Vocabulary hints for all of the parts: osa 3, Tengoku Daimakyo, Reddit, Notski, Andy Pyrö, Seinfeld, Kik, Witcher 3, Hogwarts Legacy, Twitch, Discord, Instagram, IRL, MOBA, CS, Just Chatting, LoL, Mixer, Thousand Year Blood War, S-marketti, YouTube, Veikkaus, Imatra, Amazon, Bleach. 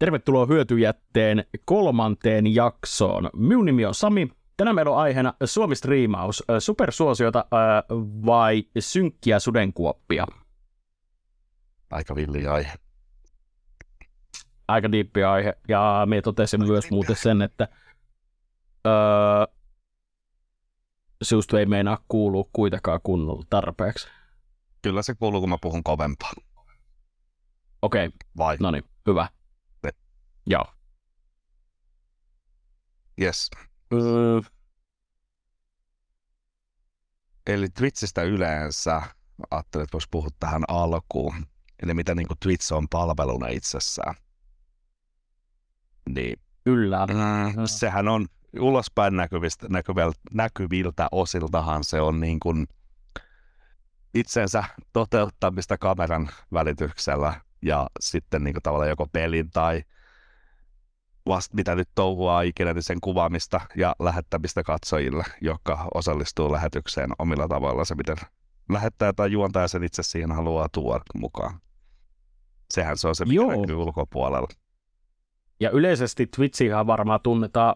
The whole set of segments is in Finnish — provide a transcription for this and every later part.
Tervetuloa Hyötyjätteen kolmanteen jaksoon. Minun nimi on Sami. Tänään meillä on aiheena Suomistriimaus. Supersuosiota vai synkkiä sudenkuoppia? Aika villi aihe. Aika diippi aihe. Ja me totesin myös muuten sen, että siustu ei meinaa kuuluu kuitenkaan kunnolla tarpeeksi. Kyllä se kuuluu, kun mä puhun kovempaa. Okei, no niin, hyvä. Joo. Yes. Eli Twitchistä yleensä ajattelin, että voisi puhua tähän alkuun. Eli mitä niin kuin Twitch on palveluna itsessään. Niin. Kyllä. Sehän on ulospäin näkyviltä osiltahan se on niin kuin itsensä toteuttamista kameran välityksellä ja sitten niin kuin tavallaan joko pelin tai mitä nyt touhuaa ikinä, niin sen kuvaamista ja lähettämistä katsojille, jotka osallistuu lähetykseen omilla tavallaan se, miten lähettää tai juontaa sen itse siihen haluaa tuoda mukaan. Sehän se on se, mikä näkyy ulkopuolella. Ja yleisesti Twitchihan varmaan tunnetaan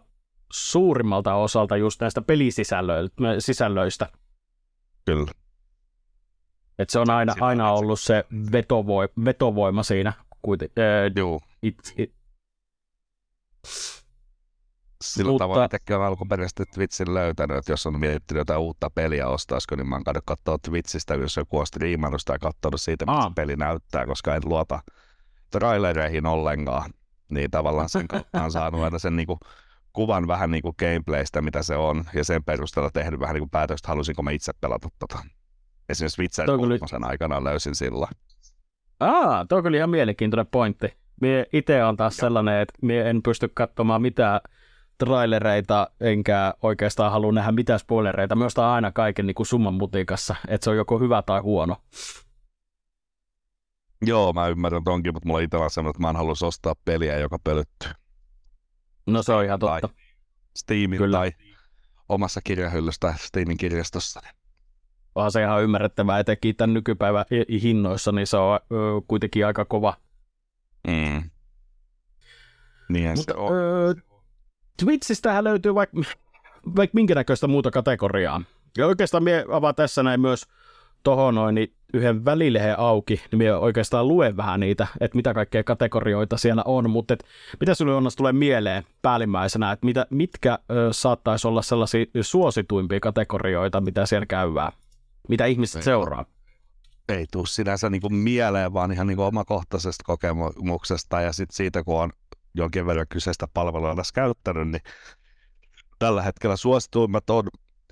suurimmalta osalta just näistä pelisisällöistä. Kyllä. Et se on aina ollut se vetovoima siinä. Joo. Sillä tavalla itsekin olen alkuperäisesti Twitchin löytänyt, että jos on mietitty jotain uutta peliä ostaisiko, niin mä oon käynyt katsoa Twitchistä, jos joku on striimannut sitä ja katsonut siitä, mitä se peli näyttää, koska en luota trailereihin ollenkaan. Niin tavallaan sen kautta on saanut aina sen niinku kuvan vähän niinku gameplaystä, mitä se on, ja sen perusteella tehnyt vähän niinku päätöstä, halusinko mä itse pelata tota. Esimerkiksi Witcher 3 aikanaan löysin sillä. Toi on kyllä ihan mielenkiintoinen pointti. Mie itse on taas sellainen, että mie en pysty katsomaan mitään trailereita, enkä oikeastaan halua nähdä mitään spoilereita. Mie ostan aina kaiken niin kuin summan mutikassa, että se on joko hyvä tai huono. Joo, mä ymmärrän tonkin, mutta mulla itsellä on sellainen, että mä en halua ostaa peliä, joka pölyttyy. No se on ihan totta. Tai Steamin kyllä. Tai omassa kirjahyllyssä tai Steamin kirjastossa. Onhan se ihan ymmärrettävää, etenkin tämän nykypäivän hinnoissa, niin se on kuitenkin aika kova. Niinhän se on. Twitchistähän löytyy vaikka minkä näköistä muuta kategoriaa. Ja oikeastaan mie avaan tässä näin myös tohon noin niin yhden välilehen auki, niin mie oikeastaan luen vähän niitä, että mitä kaikkea kategorioita siellä on, mutta mitä sinulle Onnas tulee mieleen päällimmäisenä, että mitkä saattaisi olla sellaisia suosituimpia kategorioita, mitä siellä käydään, mitä ihmiset seuraa? Ei tule sinänsä niinku mieleen, vaan ihan niinku omakohtaisesta kokemuksesta ja sit siitä, kun on jonkin verran kyseistä palvelua tässä käyttänyt, niin tällä hetkellä suosituimmat on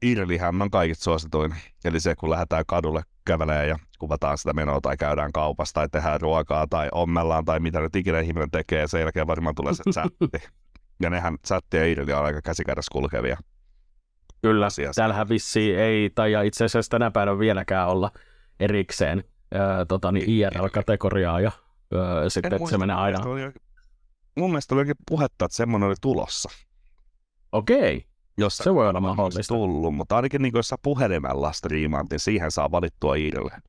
IRL-hän on kaikista suosituin. Eli se, kun lähdetään kadulle kävelemään ja kuvataan sitä menoa tai käydään kaupassa tai tehdään ruokaa tai ommellaan tai mitä nyt ikinä ihminen tekee, sen jälkeen varmaan tulee se chatti. Ja nehän chatti ja IRL on aika käsikädessä kulkevia. Kyllä, täällähän vissiin ei taida itse asiassa tänä päivänä vieläkään olla erikseen IRL-kategoriaa ja sitten se menee aina. Mun mielestä oli oikein puhetta, että semmoinen oli tulossa. Okei, jossain se voi olla mahdollista. Tullut, mutta ainakin niin kuin, jos sä puhelimella striimaat, niin siihen saa valittua IRL:n.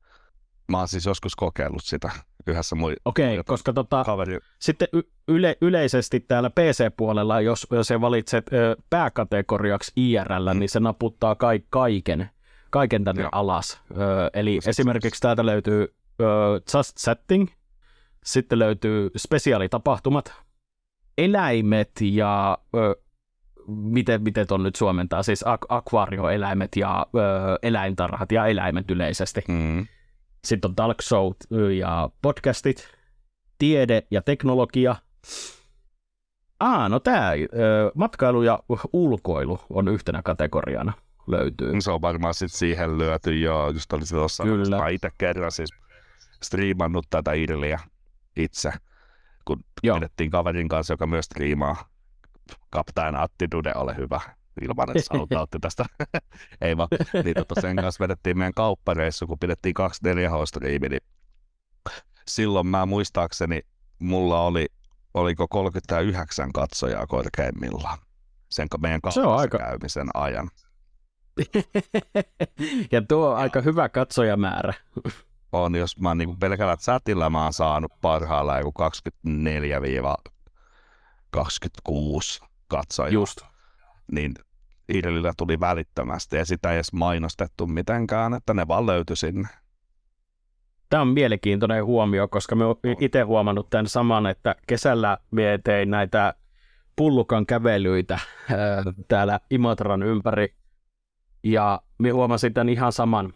Mä oon siis joskus kokeillut sitä yhdessä muiden. Okei, koska kaveri. Sitten yleisesti täällä PC-puolella, jos sä valitset pääkategoriaksi IRL, niin se naputtaa kaiken tänne alas. Eli esimerkiksi täältä löytyy Just Chatting, sitten löytyy spesiaalitapahtumat, eläimet ja miten on nyt suomentaa, siis akvaarioeläimet ja eläintarhat ja eläimet yleisesti. Sitten on talk show ja podcastit, tiede ja teknologia. No tää matkailu ja ulkoilu on yhtenä kategoriana. Löytyy. Se on varmaan sitten siihen lyöty, joo, just oli se tuossa. Mä itse kerran siis striimannut tätä IRL:iä itse, kun edettiin kaverin kanssa, joka myös striimaa. Kaptain Atti Dude, ole hyvä. Ilmanen sautautti tästä. Ei vaan. Niin sen kanssa vedettiin meidän kauppareissu, kun pidettiin 24H-striimi, niin silloin mä muistaakseni, mulla oliko 39 katsojaa korkeimmillaan sen meidän kaupassa käymisen ajan. Ja tuo on aika hyvä katsojamäärä. On, jos mä oon niinku pelkällä chatilla mä oon saanut parhaillaan joku 24-30 26 katsojaa. Just. Niin Iidellä tuli välittömästi ja sitä ei edes mainostettu mitenkään, että ne vaan löytyi sinne. Tämä on mielenkiintoinen huomio, koska me olen itse huomannut tämän saman, että kesällä me tein näitä pullukan kävelyitä täällä Imatran ympäri ja me huomasin tämän ihan saman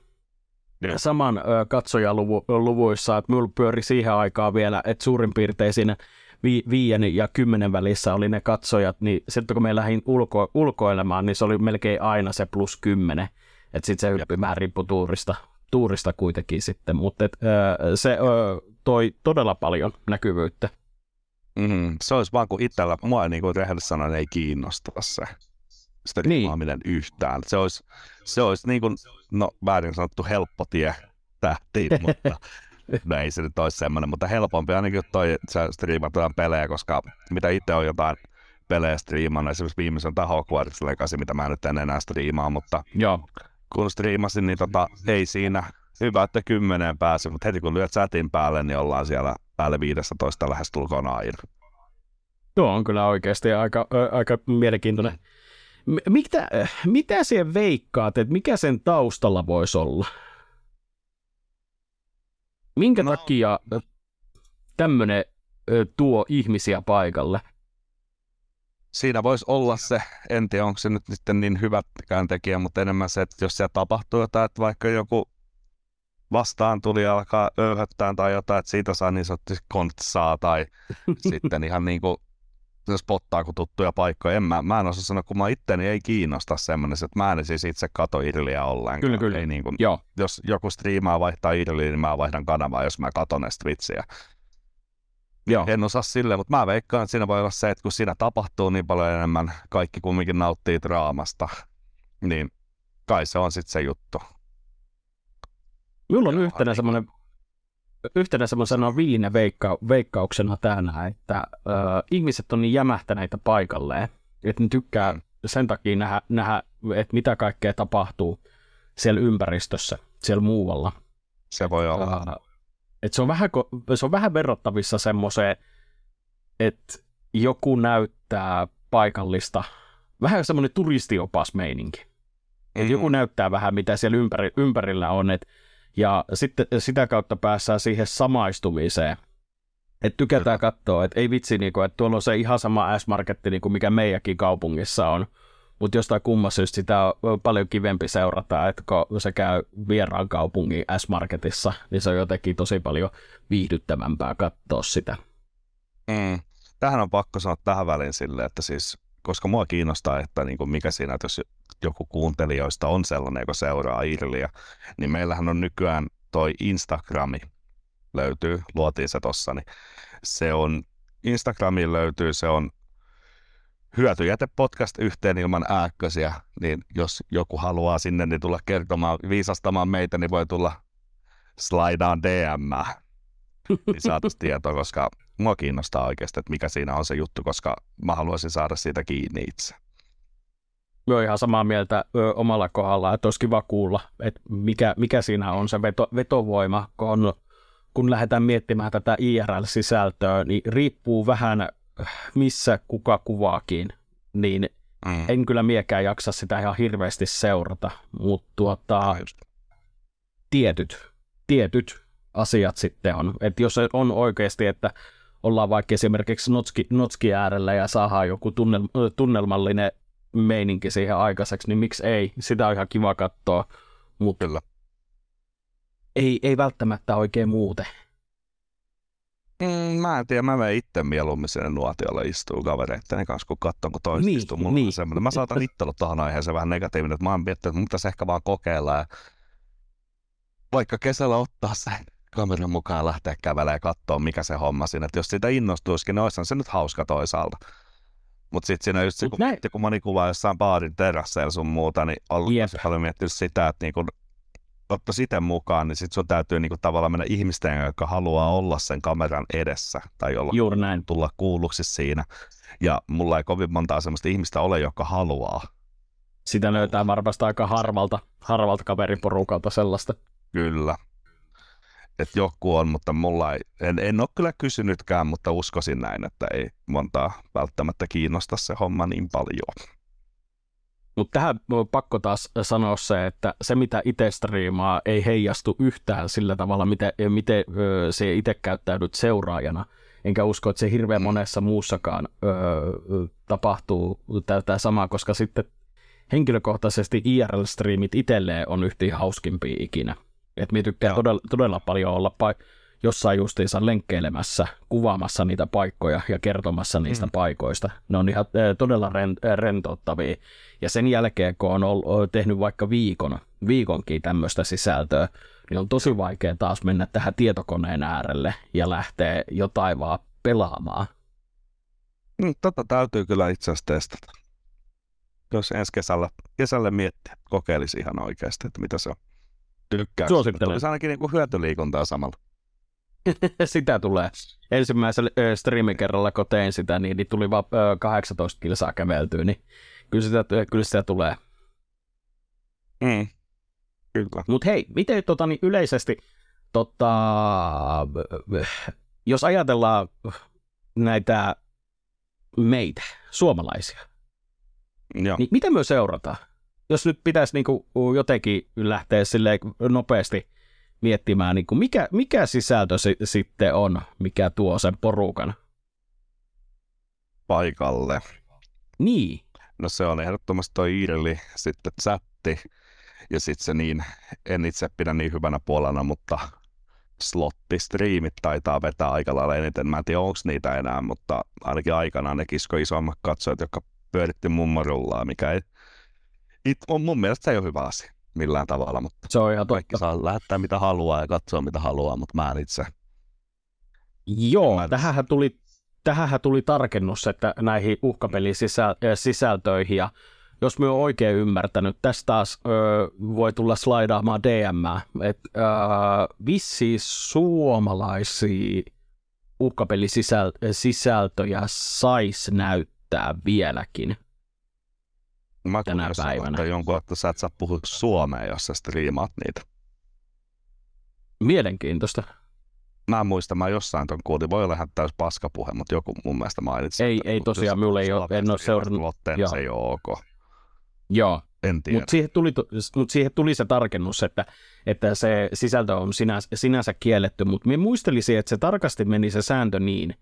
katsojaluvuissa, että minulla pyöri siihen aikaan vielä, että suurin piirtein siinä 5 ja 10 välissä oli ne katsojat, niin sitten kun me lähdin ulkoilemaan, niin se oli melkein aina se +10, että sitten se hyppi vähän riippui tuurista kuitenkin sitten, mutta se toi todella paljon näkyvyyttä. Se olisi vaan kun itsellä, mua ei niin kuin tehdä sanan, ei kiinnosta sitä niin. yhtään. Se olisi niin kuin, no väärin sanottu helppo tie tähtiin, mutta no ei se nyt olisi semmoinen, mutta helpompi ainakin toi, että striimataan pelejä, koska mitä itse on jotain pelejä striimannut, esimerkiksi viimeisen Hogwarts Legacy, mitä mä nyt en enää striimaa, mutta joo. Kun striimasin, niin ei siinä hyvä, että 10 pääsee, mutta heti kun lyöt chatin päälle, niin ollaan siellä päälle 15 lähes tulkoon aina. Tuo on kyllä oikeasti aika mielenkiintoinen. Mitä siihen veikkaat, että mikä sen taustalla voisi olla? Minkä takia tämmöinen tuo ihmisiä paikalle? Siinä voisi olla se, en tiedä onko se nyt niin hyväkään tekijä, mutta enemmän se, että jos siellä tapahtuu jotain, että vaikka joku vastaan tuli alkaa öyhöttää tai jotain, että siitä saa niin sanotusti kontsaa tai sitten ihan niin kuin spottaa kun tuttuja paikkoja. Mä en osaa sanoa, kun mä itteni ei kiinnosta semmoinen, että mä en siis itse kato idliä ollenkaan. Kyllä. Ei niin kuin, jos joku striimaa vaihtaa idliä, niin mä vaihdan kanavaa, jos mä katon edes Twitchiä. Joo. En osaa silleen, mutta mä veikkaan, että siinä voi olla se, että kun siinä tapahtuu niin paljon enemmän, kaikki kumminkin nauttii draamasta, niin kai se on sitten se juttu. Minulla on yhtenä semmoisena veikkauksena tänä, että ihmiset on niin jämähtäneitä paikalleen, että ne tykkää sen takia nähdä, että mitä kaikkea tapahtuu siellä ympäristössä, siellä muualla. Se voi olla. Et se on vähän verrattavissa semmoiseen, että joku näyttää paikallista, vähän semmoinen turistiopas-meininki. Mm-hmm. Joku näyttää vähän, mitä siellä ympärillä on, ja sitten sitä kautta päässään siihen samaistumiseen. Et tykätään katsoa, että ei vitsi, niinku, että tuolla on se ihan sama S-marketti, niinku, mikä meidänkin kaupungissa on, mutta jostain kumman syystä sitä on paljon kivempi seurata, että kun se käy vieraan kaupungin S-marketissa, niin se on jotenkin tosi paljon viihdyttävämpää katsoa sitä. Tähän on pakko sanoa tähän väliin silleen, että siis, koska mua kiinnostaa, että niinku mikä siinä, että jos joku kuuntelijoista on sellainen, joka seuraa IRLia, niin meillähän on nykyään toi Instagrami löytyy, luotiin se tossa, niin se on, Instagramiin löytyy, se on Hyötyjäte podcast yhteen ilman ääkkösiä, niin jos joku haluaa sinne, niin tulla kertomaan, viisastamaan meitä, niin voi tulla slaidaan DM:ään, niin saataisiin tietoa, koska mua kiinnostaa oikeasti, että mikä siinä on se juttu, koska mä haluaisin saada siitä kiinni itse. Mä oon ihan samaa mieltä omalla kohdalla, että olisi kiva kuulla, että mikä siinä on se vetovoima, kun lähdetään miettimään tätä IRL-sisältöä, niin riippuu vähän missä kuka kuvaakin, niin en kyllä miekään jaksa sitä ihan hirveästi seurata, mutta tietyt asiat sitten on. Että jos on oikeasti, että ollaan vaikka esimerkiksi Notski äärellä ja saadaan joku tunnelmallinen meininki siihen aikaiseksi, niin miksi ei? Sitä on ihan kiva katsoa, mutta ei välttämättä oikein muuten. Mä en tiedä, mä menen itse mieluummin sinne nuotiolle istuu kavereitteni kanssa, kun katson, kun toiset istuu. Mulla on semmoinen. Mä saatan itse olla tähän aiheeseen vähän negatiivinen, että mä oon miettinyt, että mun pitäisi ehkä vaan kokeilla ja vaikka kesällä ottaa se kameran mukaan lähteä kävelemään ja katsoa, mikä se homma siinä. Että jos siitä innostuisikin, niin oishan se nyt hauska toisaalta. Mutta sitten siinä just se, kun moni kuvaa jossain baarin terasseilla sun muuta, niin on paljon miettinyt sitä, että niinku otta sitä mukaan, niin sitten sun täytyy niinku tavallaan mennä ihmisten, jotka haluaa olla sen kameran edessä tai jollain tulla kuulluksi siinä. Ja mulla ei kovin montaa sellaista ihmistä ole, joka haluaa. Sitä löytää varmasti aika harvalta kaveriporukalta sellaista. Kyllä. että joku on, mutta mulla ei, en ole kyllä kysynytkään, mutta uskoisin näin, että ei montaa välttämättä kiinnosta se homma niin paljon. Mutta tähän on pakko taas sanoa se, että se mitä itse striimaa ei heijastu yhtään sillä tavalla, miten se itse käyttäydyt seuraajana. Enkä usko, että se hirveän monessa muussakaan tapahtuu tätä samaa, koska sitten henkilökohtaisesti IRL-striimit itselleen on yhtä hauskimpia ikinä. Et minä tykkään todella paljon olla jossain justiinsa lenkkeilemässä, kuvaamassa niitä paikkoja ja kertomassa niistä paikoista. Ne on ihan todella rentouttavia. Ja sen jälkeen, kun on tehnyt vaikka viikonkin tämmöistä sisältöä, niin on tosi vaikea taas mennä tähän tietokoneen äärelle ja lähteä jotain vaan pelaamaan. Tätä täytyy kyllä itse asiassa testata. Jos ensi kesällä miettii, kokeilisi ihan oikeasti, että mitä se on. Tykkääks. Suosittelen. Tulisi ainakin niinku hyötyliikuntaa samalla. Sitä tulee. Ensimmäisellä striimikerralla, kun tein sitä, niin tuli vaan 18 kilsaa käveltyä, niin kyllä sitä tulee. Kyllä. Mut hei, miten niin yleisesti, jos ajatellaan näitä meitä, suomalaisia, niin mitä me seurataan? Jos nyt pitäisi niinku jotenkin lähteä nopeasti miettimään, niinku mikä sisältö sitten on, mikä tuo sen porukan paikalle. Niin. No se on ehdottomasti toi IRLi, sitten chatti, ja sitten se niin, en itse pidä niin hyvänä puolena, mutta slottistriimit taitaa vetää aika lailla eniten. Mä en tiedä, onko niitä enää, mutta ainakin aikanaan ne kiskoi isommat katsojat, jotka pyöritti mummarullaa, mikä ei... Mun mielestä se ei ole hyvä asia millään tavalla, mutta se on ihan kaikki totta. Saa lähettää mitä haluaa ja katsoa mitä haluaa, mutta mä en itse. Joo, tähänhän tuli tarkennus, että näihin uhkapelisisältöihin, ja jos mä oon oikein ymmärtänyt, tästä taas voi tulla slaidaamaan DM:ää, että vissiin suomalaisia uhkapelisisältöjä saisi näyttää vieläkin. Mä tänä päivänä. Että jonkun, että sä et saa puhua suomea, jos sä striimaat niitä. Mielenkiintoista. Mä muistan, mä jossain ton kuulin. Voi olla ihan täys paskapuhe, mutta joku mun mielestä mainitsi. Ei tosiaan, mulle ei ole, en ole seurannut. Se ei ole ok. Joo, mutta siihen tuli se tarkennus, että se sisältö on sinänsä kielletty, mutta minä muistelisin, että se tarkasti meni se sääntö niin,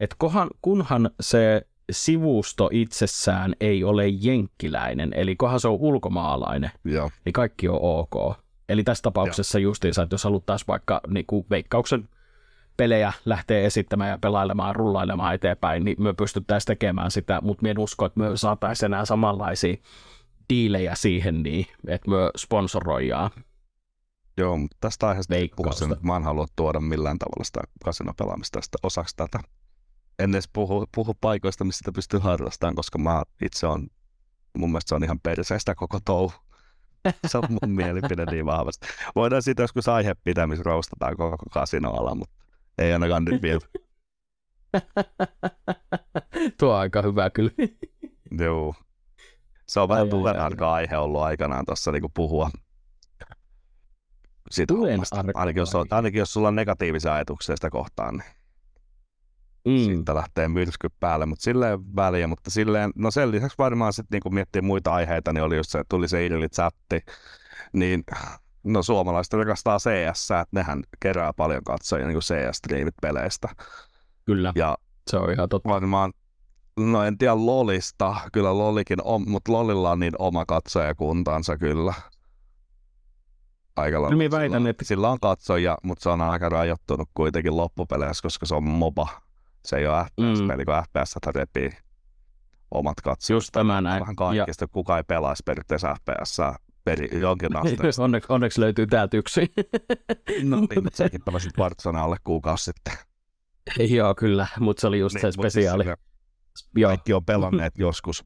että kunhan se sivusto itsessään ei ole jenkkiläinen, eli kunhan se on ulkomaalainen, niin kaikki on ok. Eli tässä tapauksessa justiinsa, että jos haluttaisiin vaikka niin kuin Veikkauksen pelejä lähtee esittämään ja pelailemaan, rullailemaan eteenpäin, niin me pystyttäisiin tekemään sitä, mutta minä en usko, että me saataisiin enää samanlaisia diilejä siihen niin, että me sponsoroidaan. Joo, mutta tästä aiheesta puhuisin, että mä en halua tuoda millään tavalla sitä kasinopelaamista osaksi tätä. En edes puhu paikoista, mistä sitä pystyy harrastamaan, koska mä itse on, mun mielestä se on ihan perseistä koko touhu. Se on mun mielipide niin vahvasti. Voidaan siitä joskus aihe pitää, missä roustataan koko kasinoala, mutta ei ainakaan nyt vielä. Tuo on aika hyvä kyllä. Joo. Se on vähän tulenarka aihe ollut aikanaan tuossa niin puhua. Ainakin jos sulla on negatiivisia ajatuksia sitä kohtaan, niin... Siitä lähtee myrsky päälle, mutta silleen väliä, mutta silleen, no sen lisäksi varmaan sitten niin kun miettii muita aiheita, niin oli just se, tuli se IRL-chatti, niin no suomalaiset rakastaa CS, että nehän kerää paljon katsojia niin kuin CS-striimit peleistä. Kyllä, ja se on ihan totta. Varmaan, no en tiedä LoLista, kyllä LoLikin on, mutta LoLilla on niin oma katsojakuntansa kyllä. Kyllä minä väitän, että... Sillä on katsojia, mutta se on aika rajoittunut kuitenkin loppupeleissä, koska se on MOBA. Se ei ole FPS-peli, kun FPS-tä repii omat katsojat. Just tämä näin. Vähän kaikista, kuka ei pelaisi periaatteessa FPS-ää jonkin asteessa. Onneksi löytyy täältä yksi. No niin, mutta sekin pelasit Partizania alle kuukausi sitten. Joo, kyllä, mutta se oli just niin, se spesiaali. Siis kaikki on pelanneet joskus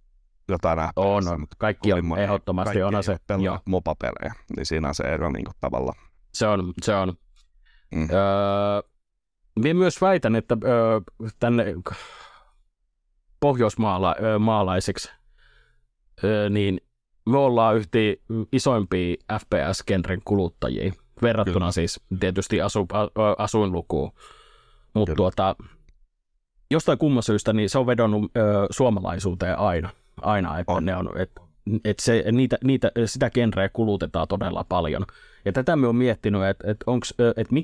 jotain FPS-ää. On, kaikki on ehdottomasti. Onhan se. Kaikki ei ole MOBA-pelejä, niin siinä on se ero niin tavallaan. Se on. Minä myös väitän, että tänne pohjoismaalaisiksi niin me ollaan yhtä isoimpia FPS-genren kuluttajia. verrattuna kyllä. Siis tietysti asuinlukuun. Mutta jostain kumman syystä niin se on vedonnut suomalaisuuteen aina että ne on että se niitä sitä genreä kulutetaan todella paljon. Ja tätä me on miettinyt että onks että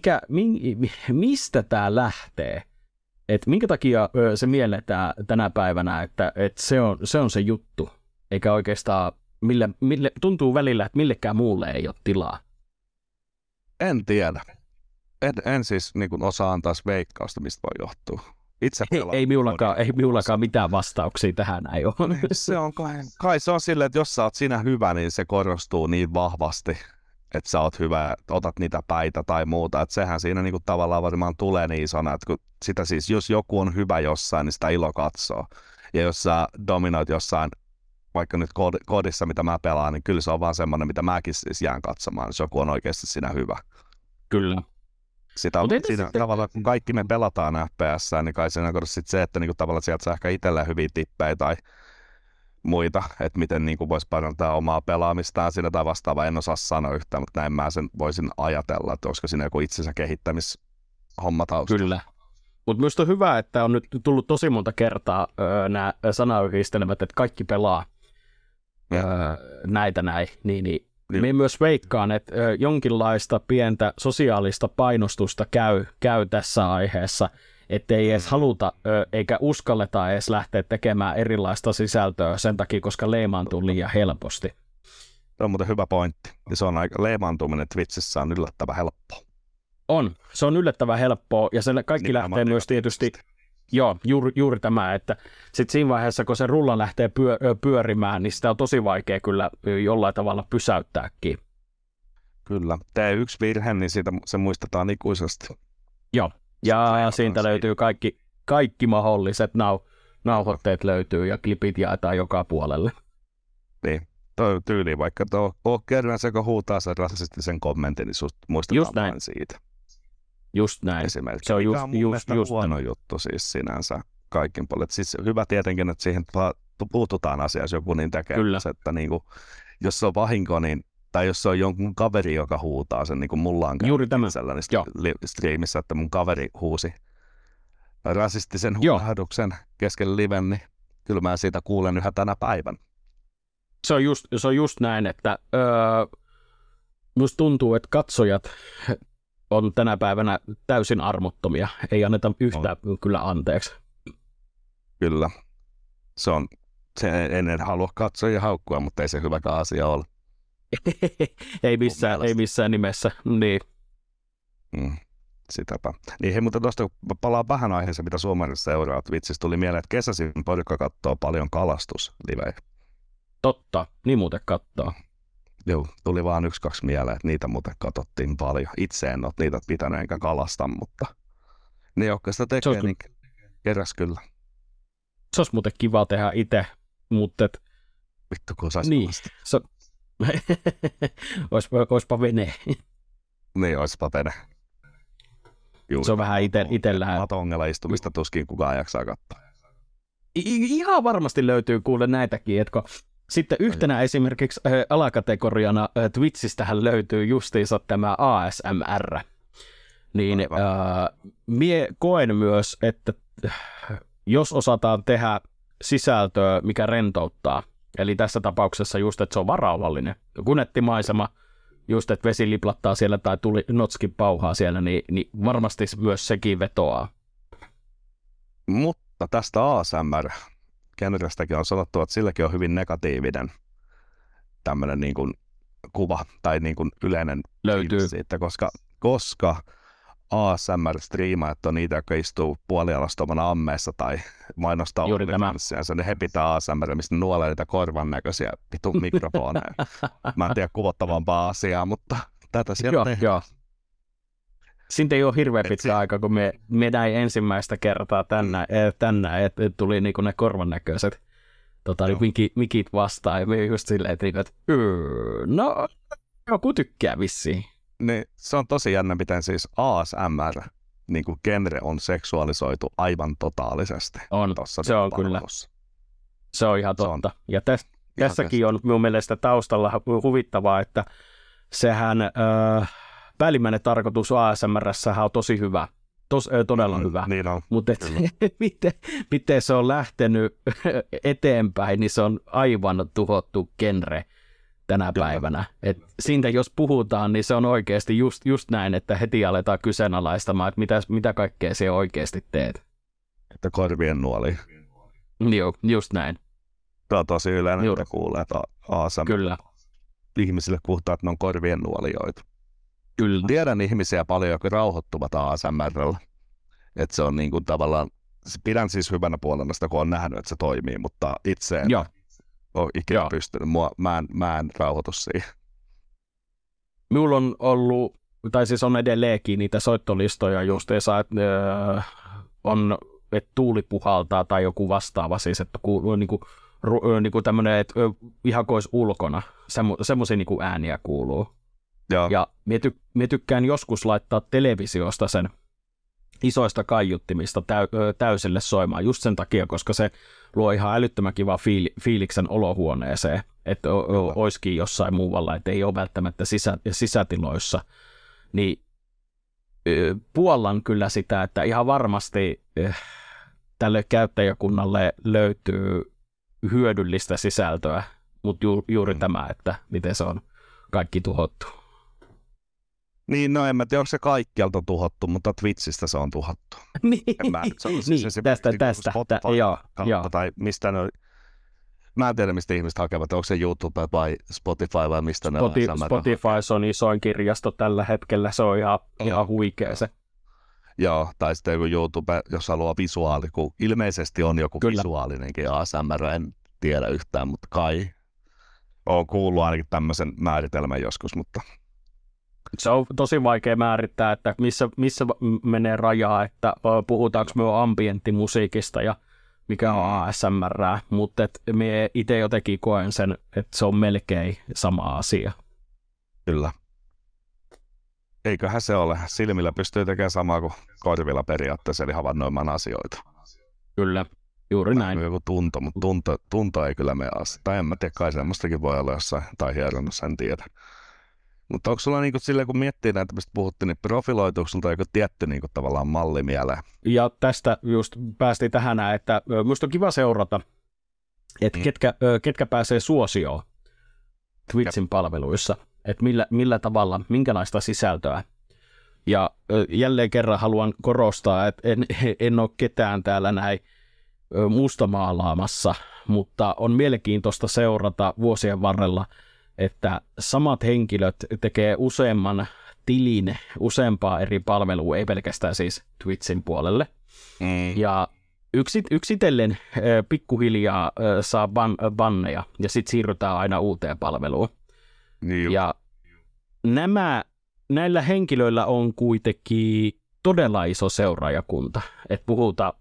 mistä tää lähtee? Että minkä takia se mielletään tänä päivänä, että se on se juttu, eikä oikeastaan mille tuntuu välillä, että millekään muulle ei ole tilaa. En tiedä. En siis niin kuin osaa antaa veikkausta, mistä voi johtua. Ei minullakaan mitään vastauksia tähän ei ole. Se on kai se on silleen, että jos sä oot siinä hyvä, niin se korostuu niin vahvasti, että sä oot hyvä, otat niitä päitä tai muuta. Että sehän siinä niinku tavallaan varmaan tulee niin isona, että kun sitä siis, jos joku on hyvä jossain, niin sitä ilo katsoo. Ja jos sä dominoit jossain, vaikka nyt kodissa, mitä mä pelaan, niin kyllä se on vaan semmoinen, mitä mäkin siis jään katsomaan, jos joku on oikeasti siinä hyvä. Kyllä. Sitä on, siinä tavallaan, kun kaikki me pelataan FPS, niin kai siinä on sitten se, että niinku tavallaan sieltä saa ehkä itselleen hyviä tippejä tai muita, että miten niinku voisi parantaa omaa pelaamistaan siinä tai vastaavaa. En osaa sanoa yhtään, mutta näin mä sen voisin ajatella, että olisiko siinä joku itsensä kehittämishomma taustalla. Kyllä. Mutta myös on hyvä, että on nyt tullut tosi monta kertaa nämä sanayhdistelmät, että kaikki pelaa näitä näin, niin. Me myös veikkaan, että jonkinlaista pientä sosiaalista painostusta käy tässä aiheessa, ettei edes haluta eikä uskalleta edes lähteä tekemään erilaista sisältöä sen takia, koska leimaantuu liian helposti. Se on muuten hyvä pointti. Se on leimaantuminen Twitchissä on yllättävän helppoa. Se on yllättävän helppoa ja sen kaikki niin lähtee myös tietysti... Joo, juuri tämä, että sitten siinä vaiheessa, kun se rulla lähtee pyörimään, niin sitä on tosi vaikea kyllä jollain tavalla pysäyttääkin. Kyllä. Tee yksi virhe, niin siitä se muistetaan ikuisesti. Joo, ja siitä löytyy kaikki mahdolliset nauhoitteet löytyy ja klipit jaetaan joka puolelle. Niin, toi tyyli, vaikka tuo kerran se, kun huutaa sen rasistisen kommentin, niin muistetaan vain siitä. Just näin. Esimerkiksi. Se on just, mun mielestä huono juttu siis sinänsä kaikin puolin. Siis hyvä tietenkin, että siihen puututaan asiaan, jos joku niin tekee. Kyllä. Että niinku, jos se on vahinko, niin, tai jos se on jonkun kaveri, joka huutaa sen, niin kuin mulla on sellainen striimissä, että mun kaveri huusi rasistisen huudahduksen kesken liven, niin kyllä mä siitä kuulen yhä tänä päivän. Se on just näin, että musta tuntuu, että katsojat... on tänä päivänä täysin armottomia. Ei anneta yhtään kyllä anteeksi. Kyllä. En halua katsoa ja haukkua, mutta ei se hyväkään asia ole. ei missään nimessä. Niin. Sitäpä. Niin hei, mutta tuosta palaan vähän aiheeseen, mitä Suomessa seuraa Twitchissä. Tuli mieleen, että kesäisin porukka katsoo paljon kalastuslivejä. Totta, niin muuten katsoo. Joo, tuli vaan 1-2 mieleen, että niitä muuten katsottiin paljon. Itse en ole niitä pitänyt enkä kalasta, mutta ne, jotka sitä tekee, niin keräs kyllä. Se olisi muuten kiva tehdä itse, mutta... Vittu, kun osaisi kalastaa. Oispa vene. Niin, oispa vene. Juuri. Se on vähän itellään. Matongella istumista tuskin kukaan jaksaa katsoa. Ihan varmasti löytyy kuule näitäkin, etkö... Sitten yhtenä esimerkiksi alakategoriana Twitchistähän löytyy justiinsa tämä ASMR. Niin mie koen myös, että jos osataan tehdä sisältöä, mikä rentouttaa, eli tässä tapauksessa just, että se on varaumallinen, kunettimaisema, just, että vesi liplattaa siellä tai Notski pauhaa siellä, niin varmasti myös sekin vetoaa. Mutta tästä ASMR... genrestäkin on sanottu, että silläkin on hyvin negatiivinen tämmöinen niin kuin kuva tai niin kuin yleinen löytyy siitä, koska ASMR-striimaajat on niitä, jotka istuu puolialastomana ammeessa tai mainostaa OnlyFansiansa, niin he pitää ASMR, mistä nuolee niitä korvan näköisiä pitu mikrofoneja. Mä en tiedä kuvottavampaa asiaa, mutta tätä sieltä tehdään. Siitä ei ole hirveän pitkä aika, kun me näin ensimmäistä kertaa tänään, että tuli niinku ne korvannäköiset mikit vastaan, ja me just silleen, että no, joku tykkää vissiin. Niin, se on tosi jännä, miten siis ASMR, niin kuin genre on seksuaalisoitu aivan totaalisesti. On, se on kyllä. Se on ihan totta. Se on. Ja tässäkin on minun mielestä taustalla huvittavaa, että sehän... välimmäinen tarkoitus ASMR-sähän on tosi hyvä. Todella hyvä. Niin on. Mutta miten se on lähtenyt eteenpäin, niin se on aivan tuhottu genre tänä päivänä. Et siitä jos puhutaan, niin se on oikeasti just näin, että heti aletaan kyseenalaistamaan, että mitä kaikkea siellä oikeasti teet. Että korvien nuoli. Joo, just näin. Tämä on tosi yleinen, että kuulee, että ASMR. Kyllä. Ihmisille puhutaan, että ne on korvien nuolijoita. Kyllä. Tiedän ihmisiä paljon, jotka rauhoittuvat ASMR:llä. Että se on niin kuin tavallaan, pidän siis hyvänä puolena sitä, kun on nähnyt, että se toimii, mutta itse en ole ikinä pystynyt. Mä en rauhoitu siihen. Minulla on ollut, tai siis on edelleenkin niitä soittolistoja justiinsa, että on, että tuuli puhaltaa tai joku vastaava siis, että kuuluu niinku tämmöinen, että ihan kuin olisi ulkona. Semmoisia niinku ääniä kuuluu. Ja minä tykkään joskus laittaa televisiosta sen isoista kaiuttimista täysille soimaan just sen takia, koska se luo ihan älyttömän kiva fiiliksen olohuoneeseen, että olisikin jossain muualla, että ei ole välttämättä sisätiloissa. Niin puollan kyllä sitä, että ihan varmasti tälle käyttäjäkunnalle löytyy hyödyllistä sisältöä, mutta juuri tämä, että miten se on kaikki tuhottu. Niin, no en mä tiedä, onko se kaikkialta tuhottu, mutta Twitchistä se on tuhottu. Niin, tästä. Tai mistä ne on. Mä en tiedä, mistä ihmiset hakevat. Onko se YouTube vai Spotify vai mistä ne on. Spotify on isoin kirjasto tällä hetkellä. Se on ihan huikea se. Joo, tai sitten YouTube, jos haluaa visuaali, kun ilmeisesti on joku visuaalinenkin ASMR, en tiedä yhtään, mutta kai. Olen kuullut ainakin tämmöisen määritelmän joskus, mutta... Se on tosi vaikea määrittää, että missä menee rajaa, että puhutaanko me ambienttimusiikista ja mikä on ASMR:ää, mutta minä itse jotenkin koen sen, että se on melkein sama asia. Kyllä. Eiköhän se ole. Silmillä pystyy tekemään samaa kuin korvilla periaatteessa, eli havainnoimaan asioita. Kyllä. Juuri näin. Joku tunto, mutta tunto ei kyllä mene asti. Tai en mä tiedä, kai semmoistakin voi olla jossain tai hieronnassa, en tiedä. Mutta onko sulla niinku silleen, kun miettii näitä, mistä puhuttiin, niin profiloituuko sulta joku tietty niinku tavallaan malli mieleen? Ja tästä just päästiin tähän, että musta on kiva seurata, että ketkä pääsee suosioon Twitchin palveluissa. Että millä tavalla, minkälaista sisältöä. Ja jälleen kerran haluan korostaa, että en ole ketään täällä näin mustamaalaamassa, mutta on mielenkiintoista seurata vuosien varrella, että samat henkilöt tekee useamman tilin, useampaa eri palvelua, ei pelkästään siis Twitchin puolelle. Ja yksitellen pikkuhiljaa saa banneja ja sitten siirrytään aina uuteen palveluun. Niin ja näillä henkilöillä on kuitenkin todella iso seuraajakunta. Että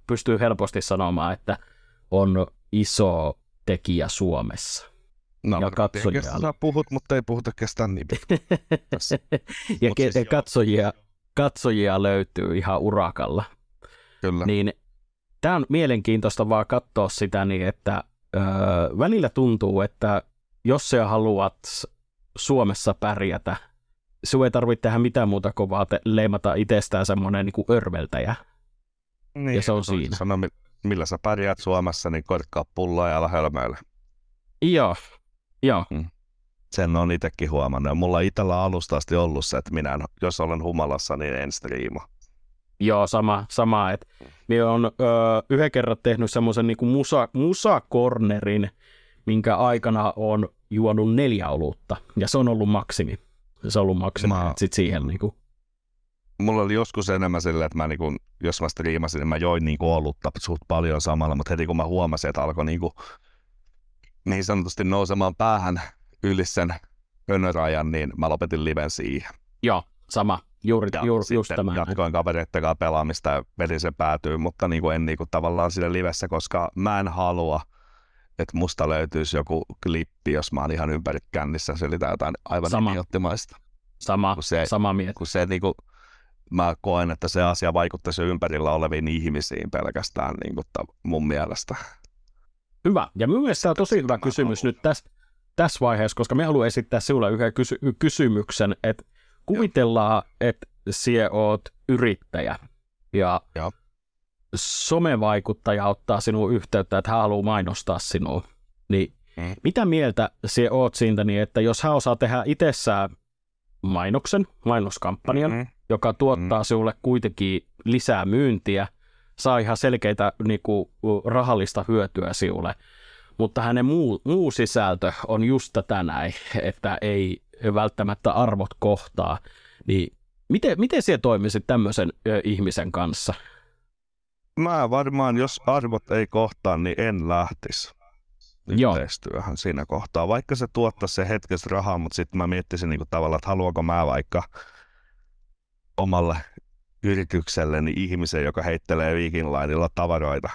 pystyy helposti sanomaan, että on iso tekijä Suomessa. No, ja katsojia. Sä puhut, mutta ei puhuta kestään nimi. Ja siis katsojia löytyy ihan urakalla. Kyllä. Niin, tää on mielenkiintoista vaan katsoa sitä niin, että välillä tuntuu, että jos sä haluat Suomessa pärjätä, sinun ei tarvitse tehdä mitään muuta kuin vaan leimata itsestään semmoinen niin kuin örveltäjä. Niin, ja se on siinä. Sano, millä sä pärjäät Suomessa, niin korkkaa pulloa ja ala hölmöillä. Joo. Sen on itsekin huomannut. Mulla on itsellä alusta asti ollut se, että minä, jos olen humalassa, niin en striimaa. Joo, sama. Että minä olen yhden kerran tehnyt semmoisen niin kuin musakornerin, minkä aikana on juonut 4 olutta, ja se on ollut maksimi. Sitten siihen niinku. Mulla oli joskus enemmän silleen, että mä niinku, jos mä striimasin, niin mä join niinku olutta suht paljon samalla, mutta heti kun mä huomasin, että alkoi niinku niin sanotusti nousemaan päähän yli sen önörajan, niin mä lopetin liven siihen. Joo, sama. Juuri tämä. Jatkoin kavereittakaan pelaamista ja vedin sen päätyyn, mutta niinku en niinku tavallaan siinä livessä, koska mä en halua, että musta löytyisi joku klippi, jos mä oon ihan ympäri kännissä, selitän jotain aivan idioottimaista. Sama mieltä. Kun se, niin kuin, mä koen, että se asia vaikuttaisi ympärillä oleviin ihmisiin pelkästään niin kuin mun mielestä. Hyvä. Ja mun mielestä tämä on tosi hyvä kysymys nyt tässä vaiheessa, koska me haluan esittää sinulle yhden kysymyksen, että Kuvitellaan, että sie oot yrittäjä ja somevaikuttaja ottaa sinuun yhteyttä, että hän haluaa mainostaa sinua. Niin mitä mieltä sie oot siitä, niin että jos hän osaa tehdä itsessään mainoksen, mainoskampanjan, joka tuottaa sinulle kuitenkin lisää myyntiä, saa ihan selkeitä niinku, rahallista hyötyä sinulle, mutta hänen muu sisältö on just tätä näin, että ei välttämättä arvot kohtaa, niin miten sinä toimisit tämmöisen ihmisen kanssa? Mä varmaan, jos arvot ei kohtaa, niin en lähtisi yhteistyöhön siinä kohtaa, vaikka se tuottaisi se hetkessä rahaa, mutta sitten mä miettisin niinku tavallaan, että haluanko mä vaikka omalle yritykselleni ihmisen, joka heittelee viikinlainilla tavaroita.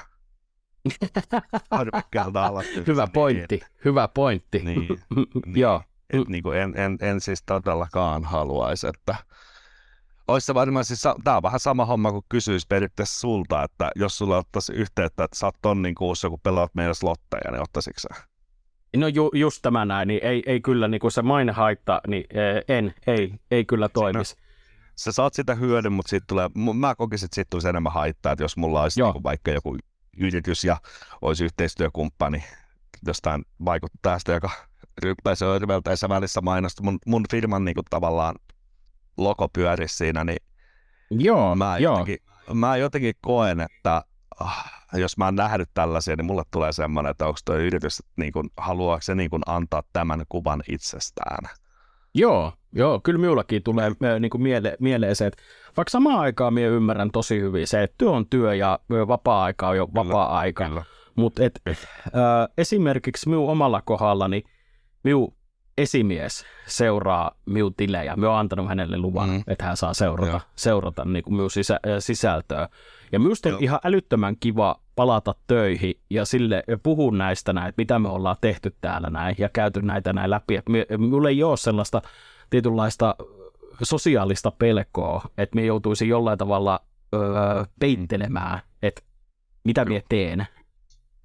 Hyvä pointti. Joo. Niinku en siis todellakaan haluaisi, että ois se varmaan siis, tää on vähän sama homma kuin kysyis periaatteessa sulta, että jos sulla ottaisi yhteyttä, että sä oot tonnin kuussa, kun pelaat meidän slotteja, niin ottaisitko sä? No just tämä näin, niin ei kyllä niinku se mainehaitta, niin ei kyllä toimisi. Sä saat sitä hyödyn, mutta siitä tulee, mä kokisin, että siitä tulisi enemmän haittaa, että jos mulla olisi niinku vaikka joku yritys ja olisi yhteistyökumppani jostain vaikuttajasta, joka ryppäisi örveltä ja sä välissä mainosti mun firman niinku tavallaan logo pyörisi siinä, niin mä jotenkin koen, että jos mä oon nähnyt tällaisia, niin mulle tulee semmoinen, että onko tuo yritys, niinku, haluaako se niinku antaa tämän kuvan itsestään. Joo, kyllä minullakin tulee niinku mieleen se, että vaikka samaan aikaan minä ymmärrän tosi hyvin se, että työ on työ ja vapaa-aika on jo vapaa-aika, mutta esimerkiksi minun omalla kohdallani minun esimies seuraa minun tilejä, minä olen antanut hänelle luvan, että hän saa seurata niinku minun sisältöä. Ja minusta on ihan älyttömän kiva palata töihin ja sille puhua näistä näin, että mitä me ollaan tehty täällä näin ja käyty näitä näin läpi. Minulla ei ole sellaista tietynlaista sosiaalista pelkoa, että minä joutuisin jollain tavalla peittelemään, että mitä minä teen.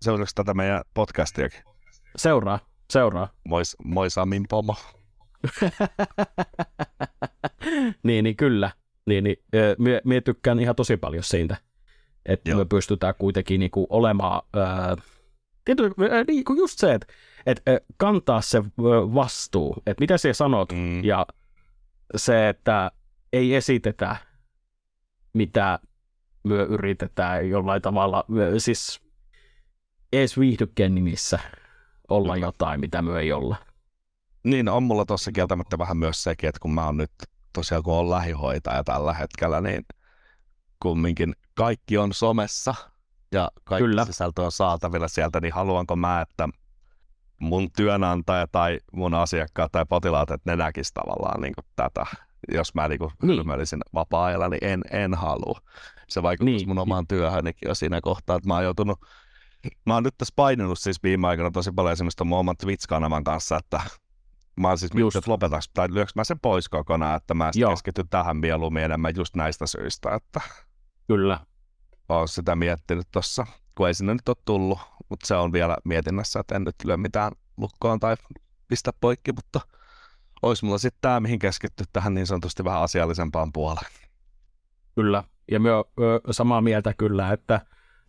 Seuraatko tätä meidän podcastiakin? Seuraa. Moisamin pomo. niin kyllä. Niin, minä tykkään ihan tosi paljon siitä, että me pystytään kuitenkin niinku olemaan, niinku just se, että kantaa se vastuu, että mitä sinä sanot, ja se, että ei esitetä, mitä me yritetään jollain tavalla, siis edes viihdykkeen nimissä olla jotain, mitä me ei olla. Niin, on mulla tuossa kieltämättä vähän myös sekin, että kun mä oon nyt tosiaan kun on lähihoitaja tällä hetkellä, niin kumminkin kaikki on somessa ja kaikki sisältö on saatavilla sieltä, niin haluanko mä, että mun työnantaja tai mun asiakkaat tai potilaat, että ne näkis tavallaan niin kuin tätä. Jos mä hylmäilisin vapaa-ajalla, niin en halua. Se vaikuttaisi mun omaan työhönikin jo siinä kohtaa, että mä oon nyt tässä painunut siis viime aikoina tosi paljon esimerkiksi mun oman Twitch-kanavan kanssa, että mä oon siis miettinyt, että lopetaks, tai lyöks mä sen pois kokonaan, että mä keskityn tähän mieluummin enemmän just näistä syistä, että kyllä. Oon sitä miettinyt tossa, kun ei sinne nyt ole tullut, mutta se on vielä mietinnässä, että en nyt lyö mitään lukkoon tai pistä poikki, mutta ois mulla sitten tää, mihin keskittyy tähän niin sanotusti vähän asiallisempaan puoleen. Kyllä, ja mä oon samaa mieltä kyllä, että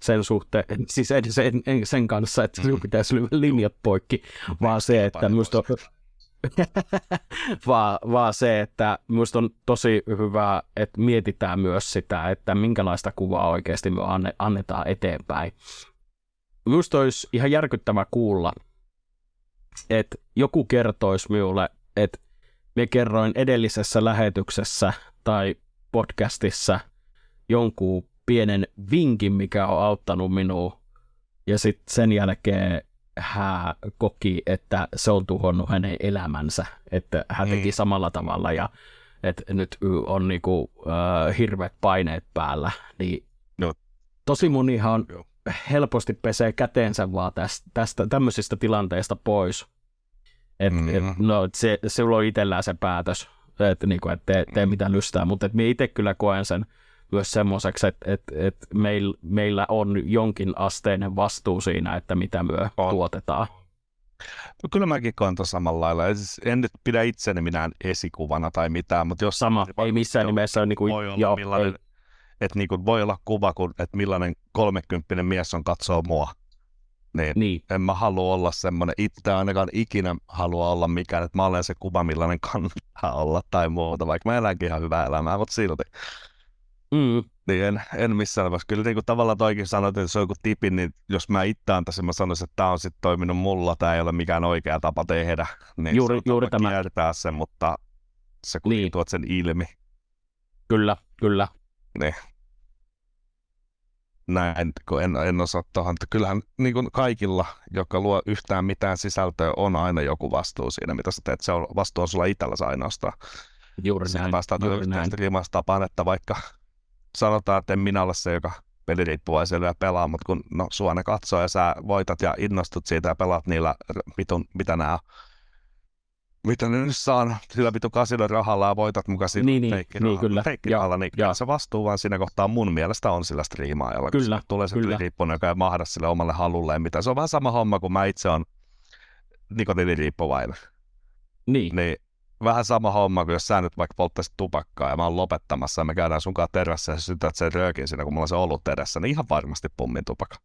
sen suhteen, siis sen kanssa, että sinun pitäisi linjat poikki, vaan se, että minusta on vaan se, että minusta on tosi hyvä, että mietitään myös sitä, että minkälaista kuvaa oikeasti me annetaan eteenpäin. Minusta olisi ihan järkyttävä kuulla, että joku kertoisi minulle, että minä kerroin edellisessä lähetyksessä tai podcastissa jonkun pienen vinkin, mikä on auttanut minua, ja sitten sen jälkeen hän koki, että se on tuhonnut hänen elämänsä, että hän teki samalla tavalla ja että nyt on niinku, hirveät paineet päällä. Niin tosi monihan helposti pesee käteensä vaan tästä tämmöisistä tilanteista pois. Sulla on itsellään se päätös, että niinku, et tee mitä lystää, mutta minä itse kyllä koen sen myös semmoiseksi, että meillä on jonkin asteinen vastuu siinä, että mitä myö tuotetaan. No, kyllä mäkin kantan samalla lailla. En nyt pidä itseäni minään esikuvana tai mitään, mutta jos... Sama, ei missään nimessä ole... Niinku, voi, joo, millainen, ei. Et niinku, voi olla kuva, että millainen 30-vuotias mies on katsoo mua. Niin. En mä halua olla semmoinen, itse ainakaan ikinä halua olla mikään, että mä olen se kuva, millainen kannattaa olla tai muuta, vaikka mä elänkin ihan hyvää elämää, mutta silti. Niin en missään vaiheessa. Kyllä niin kuin tavallaan toikin sanoit, että se on joku tipi, niin jos mä itse antaisin, mä sanoisin, että tää on sitten toiminut mulla, tää ei ole mikään oikea tapa tehdä, niin juuri tämä kiertää sen, mutta sä kuitenkin niin tuot sen ilmi. Kyllä, kyllä. Niin. Näin, kun en osaa tuohon. Kyllähän niin kuin kaikilla, joka luo yhtään mitään sisältöä, on aina joku vastuu siinä, mitä sä teet. Se on, vastuu on sulla itselläsi ainoastaan. Juuri näin. Sä päästään ilmaistapaan, että vaikka sanotaan, että en minä ole se, joka peliriippuvaiselle ja pelaa, mutta kun no, sua ne katsoo ja sä voitat ja innostut siitä ja pelaat niillä vitun, mitä ne nyt saan, sillä vitun kasinon rahalla ja voitat mukaan sillä feikkirahalla, niin se vastuu vaan siinä kohtaa mun mielestä on sillä striimaajalla. Kyllä, kun tulee se peliriippuvainen, joka ei mahda sille omalle halulleen mitään. Se on vähän sama homma, kun mä itse olen nikotiiniriippuvainen. Niin. Vähän sama homma, kuin jos sä nyt vaikka polttaisit tupakkaa ja mä oon lopettamassa ja me käydään sunkaan tervassa ja sä sytät sen röökin siinä, kun mulla on se ollut edessä, niin ihan varmasti pummin tupaka.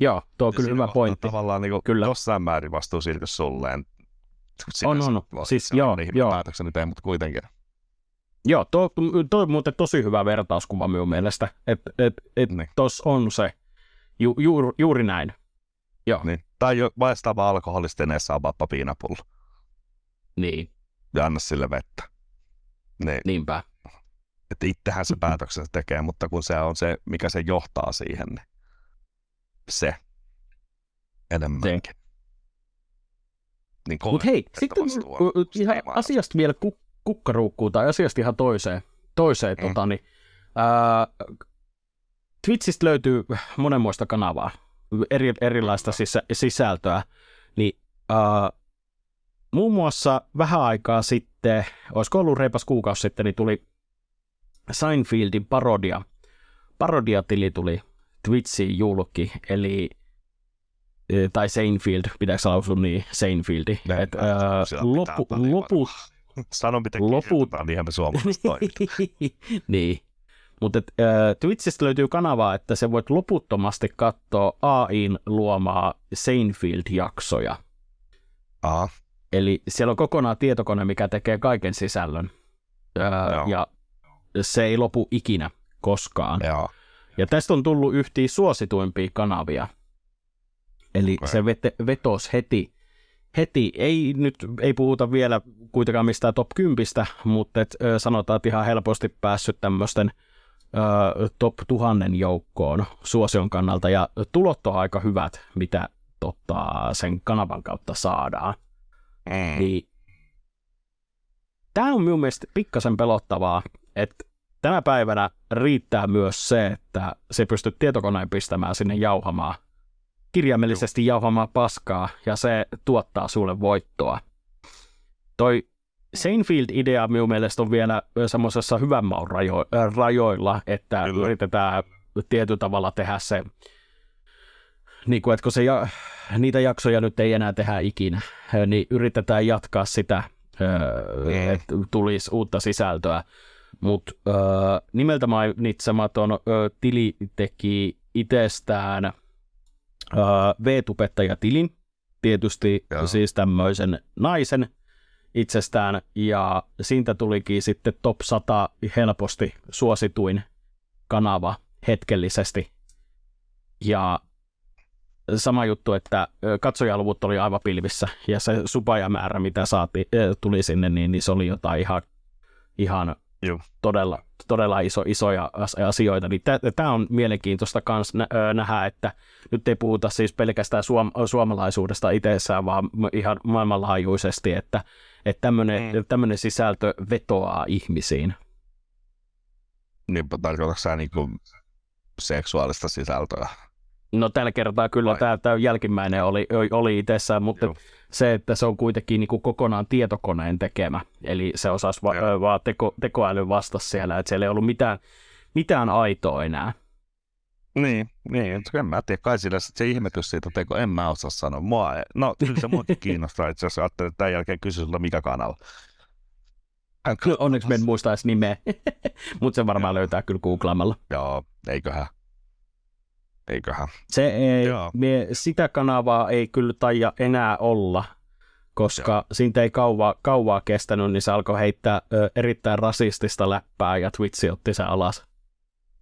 Joo, tuo on kyllä hyvä pointti. Tavallaan niin kyllä jossain määrin vastuu siirtyy sulleen. On. Siis joo. Päätökseni tein, mutta kuitenkin. Joo, tuo on muuten tosi hyvä vertauskuva minun mielestä, että niin. Tuossa on se juuri näin. Joo. Niin. Tai vastaava alkoholistineessä on vappa piinapullo. Niin. Ja anna sille vettä. Niin. Niinpä. Että itsehän se päätöksensä tekee, mutta kun se on se, mikä se johtaa siihen, niin se enemmänkin. Niin. Mutta hei, sitten ihan asiasta vielä kukkaruukkuu tai asiasta ihan toiseen. Twitchistä löytyy monenmoista kanavaa, erilaista sisältöä, niin muun muassa vähän aikaa sitten, olisiko ollut reipas kuukausi sitten, niin tuli Seinfeldin parodia. Parodiatili tuli Twitchiin julki, eli tai Seinfeld, pitääkö lausua niin, Seinfeldi. Sano, mitä kirjoitetaan, niinhän me suomalaiset toimitaan. Niin, mutta Twitchistä löytyy kanavaa, että sä voit loputtomasti katsoa AI:n luomaa Seinfeld-jaksoja. Eli siellä on kokonaan tietokone, mikä tekee kaiken sisällön, ja se ei lopu ikinä koskaan. Joo. Ja tästä on tullut yhtiä suosituimpia kanavia. Eli se vetosi heti. Ei puhuta vielä kuitenkaan mistään top 10, mutta sanotaan, että ihan helposti päässyt tämmöisten top 1000 joukkoon suosion kannalta. Ja tulot on aika hyvät, mitä sen kanavan kautta saadaan. Niin. Tämä on minun mielestä pikkasen pelottavaa, että tänä päivänä riittää myös se, että se pystyt tietokoneen pistämään sinne jauhamaan, kirjaimellisesti jauhamaan paskaa, ja se tuottaa sulle voittoa. Toi Seinfeld-idea minun mielestä on vielä semmoisessa hyvän maun rajoilla, että yritetään tietyllä tavalla tehdä se, niin kuin, että kun se niitä jaksoja nyt ei enää tehdä ikinä, niin yritetään jatkaa sitä, että tulisi uutta sisältöä. Mutta nimeltä mainitsematon tili teki itsestään V-tubettajatilin, tietysti siis tämmöisen naisen itsestään, ja siitä tulikin sitten top 100 helposti suosituin kanava hetkellisesti. Ja sama juttu, että katsojaluvut oli aivan pilvissä, ja se supajamäärä, mitä tuli sinne, niin se oli jotain ihan todella isoja asioita. Niin tämä on mielenkiintoista myös nähdä, että nyt ei puhuta siis pelkästään suomalaisuudesta itsessään, vaan ihan maailmanlaajuisesti, että tämmöinen sisältö vetoaa ihmisiin. Niin, tarkoitatko sä niinku seksuaalista sisältöä? No tällä kertaa kyllä tämä jälkimmäinen oli itsessään, mutta se, että se on kuitenkin niin kuin kokonaan tietokoneen tekemä, eli se osasi vaan tekoälyn vastasi siellä, että siellä ei ollut mitään aitoa enää. Niin, en mä tiedä, kai sillä se ihmetys siitä teko, en mä osaa sanoa. No, kyllä se muutkin kiinnostaa itse asiassa, ajattelin, että tämän jälkeen kysy sulta mikä kanava. No, onneksi me en muista edes nimeä, mutta se varmaan löytää kyllä googlaamalla. Joo, eiköhän. Se ei, sitä kanavaa ei kyllä taida enää olla, koska siitä ei kauaa kestänyt, niin se alkoi heittää erittäin rasistista läppää ja Twitch otti sen alas.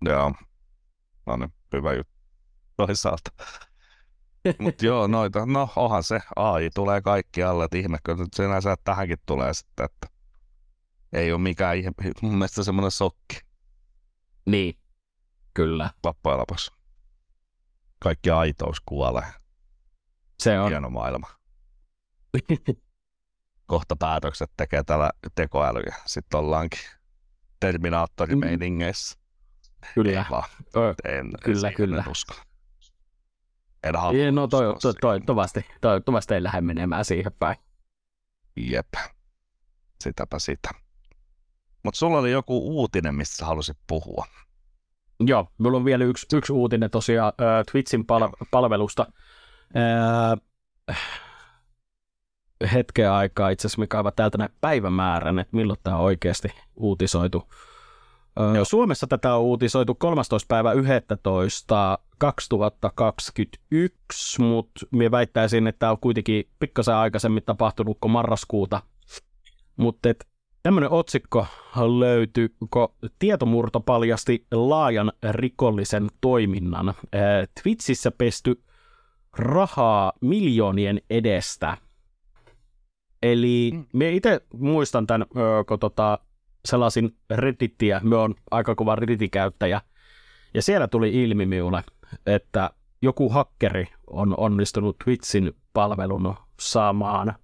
Joo. No niin, hyvä juttu toisaalta. Mutta joo, noita, no onhan se, AI tulee kaikkialle, että ihmekö nyt sinänsä tähänkin tulee sitten, että ei ole mikään ihme, mun mielestä semmoinen sokki. Niin, kyllä. Loppujen lopussa. Kaikki aitous kuolee. Se on. Hieno maailma. Kohta päätökset tekee täällä tekoälyä, sitten ollaankin Terminaattorimeiningeissä. Kyllä. En usko. En halua. No toivottavasti ei lähde menemään siihen päin. Jep. Sitäpä sitä. Mutta sulla oli joku uutinen, mistä halusit puhua. Joo, mulla on vielä yksi uutinen tosiaan Twitchin palvelusta. Hetken aikaa itse asiassa, mikä aivan täältä näin päivämäärän, että milloin tämä on oikeasti uutisoitu. Suomessa tätä on uutisoitu 13.11.2021, mutta minä väittäisin, että tämä on kuitenkin pikkasen aikaisemmin tapahtunut kuin marraskuuta. Mutta tämmöinen otsikko löytyi, kun tietomurto paljasti laajan rikollisen toiminnan. Twitchissä pesty rahaa miljoonien edestä. Eli minä itse muistan tämän, kun sellaisin Reddittiä, minä olen aika kova Reddit-käyttäjä, ja siellä tuli ilmi minulle, että joku hakkeri on onnistunut Twitchin palvelun saamaan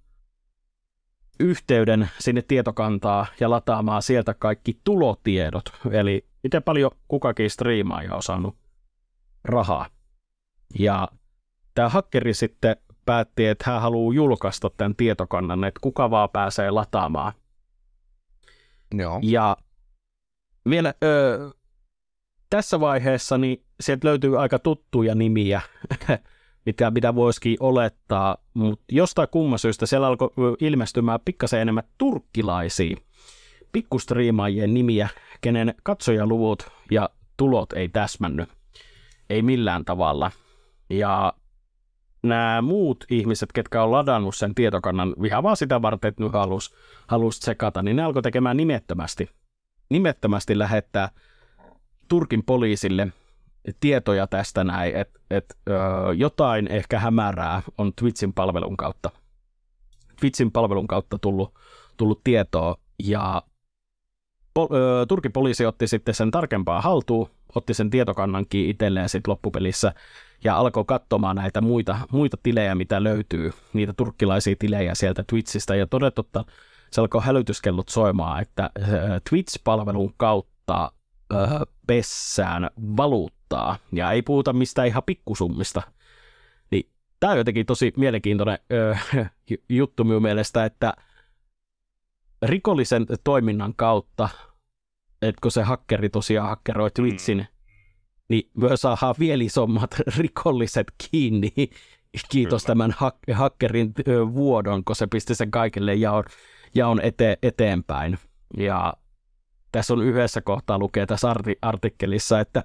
yhteyden sinne tietokantaa ja lataamaan sieltä kaikki tulotiedot, eli miten paljon kukakin striimaaja on saanut rahaa. Ja tämä hakkeri sitten päätti, että hän haluaa julkaista tämän tietokannan, että kuka vaan pääsee lataamaan. Joo. Ja vielä tässä vaiheessa niin sieltä löytyy aika tuttuja nimiä, mitä voisikin olettaa, mutta jostain kumman syystä siellä alkoi ilmestymään pikkasen enemmän turkkilaisia pikkustriimaajien nimiä, kenen katsojaluvut ja tulot ei täsmännyt, ei millään tavalla. Ja nämä muut ihmiset, ketkä on ladannut sen tietokannan ihan vaan sitä varten, että nyt halusi tsekata, niin ne alkoi tekemään nimettömästi lähettää Turkin poliisille tietoja tästä näin, että jotain ehkä hämärää on Twitchin palvelun kautta tullut tietoa, ja Turkin poliisi otti sitten sen tarkempaa haltuun, otti sen tietokannankin itselleen sitten loppupelissä, ja alkoi katsomaan näitä muita tilejä, mitä löytyy, niitä turkkilaisia tilejä sieltä Twitchistä, ja toden totta se alkoi hälytyskellot soimaan, että Twitch-palvelun kautta pessään valuuttaa, ja ei puhuta mistään ihan pikkusummista. Niin, tämä on jotenkin tosi mielenkiintoinen juttu minun mielestä, että rikollisen toiminnan kautta, että kun se hakkeri tosiaan hakkeroi Twitchin, niin me saadaan vielä isommat rikolliset kiinni. Kiitos tämän hakkerin vuodon, kun se pisti sen kaikille jaon eteenpäin. Ja tässä on yhdessä kohtaa lukee tässä artikkelissa, että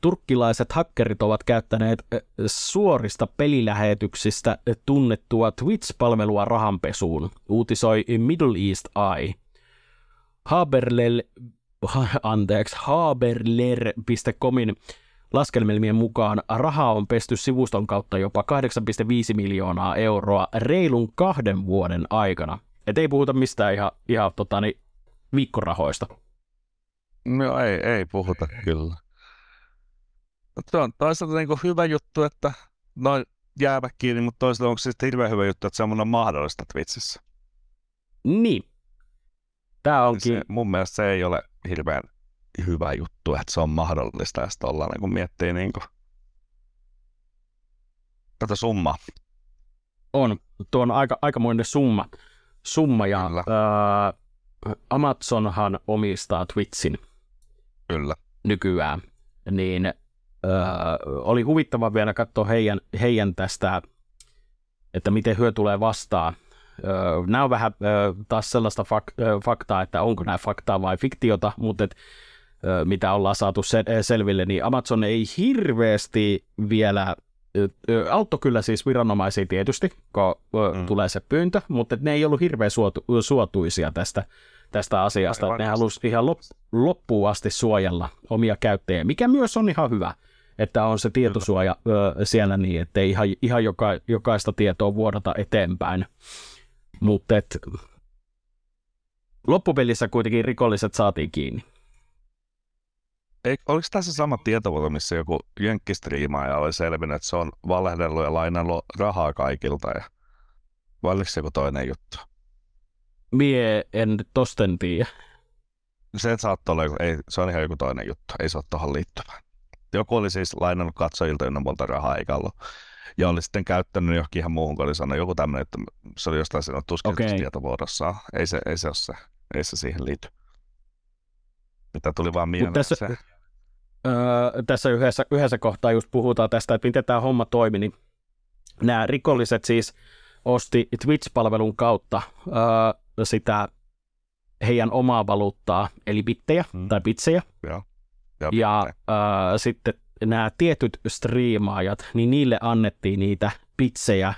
turkkilaiset hakkerit ovat käyttäneet suorista pelilähetyksistä tunnettua Twitch-palvelua rahanpesuun, uutisoi Middle East Eye. Haberler.comin laskelmien mukaan rahaa on pesty sivuston kautta jopa 8,5 miljoonaa euroa reilun 2 vuoden aikana. Et ei puhuta mistään ihan viikkorahoista. No ei puhuta kyllä. Se on toisaalta niin kuin hyvä juttu, että noin jäävät kiinni, mutta toisaalta onko se sitten hirveän hyvä juttu, että se on mahdollista Twitchissä. Niin. Tämä onkin. Mun mielestä se ei ole hirveän hyvä juttu, että se on mahdollista, ja sitten ollaan, kun miettii niin kuin tätä summaa. On. Tuo on aikamoinen summa ja Amazonhan omistaa Twitchin. Kyllä. Nykyään. Niin oli huvittava vielä katsoa heidän tästä, että miten hyö tulee vastaan. Nämä on vähän taas sellaista faktaa, että onko nämä faktaa vai fiktiota, mutta mitä ollaan saatu selville, niin Amazon ei hirveästi vielä auttoi kyllä siis viranomaisia tietysti, kun tulee se pyyntö, mutta ne ei ollut hirveän suotuisia tästä asiasta. Ne halusivat ihan loppuun asti suojella omia käyttäjiä, mikä myös on ihan hyvä, että on se tietosuoja siellä niin, ettei ihan jokaista tietoa vuodata eteenpäin. Mutta loppupelissä kuitenkin rikolliset saatiin kiinni. Oliko tässä sama tietovuoto, missä joku jenkkistriimaaja oli selvinnyt, että se on valehdellut ja lainannut rahaa kaikilta? Ja... vai oliko se joku toinen juttu? Mie en tosten tiedä. Se saattoi olla, ei, se on ihan joku toinen juttu, ei se ole tuohon liittyvään. Joku oli siis lainannut katsojilta ynnä monta rahaa eikä ollut. Ja oli sitten käyttänyt johonkin ihan muuhun, kun oli sanonut joku tämmöinen, että se oli jostain siinä tuskitustietovuodossa. Ei se ole se, ei se siihen liity. Mitä tuli vaan mieleen. Tässä yhdessä kohtaa just puhutaan tästä, että miten tämä homma toimi, niin nämä rikolliset siis osti Twitch-palvelun kautta sitä heidän omaa valuuttaa, eli bittejä tai bitsejä. Ja sitten nämä tietyt striimaajat, niin niille annettiin niitä bitsejä,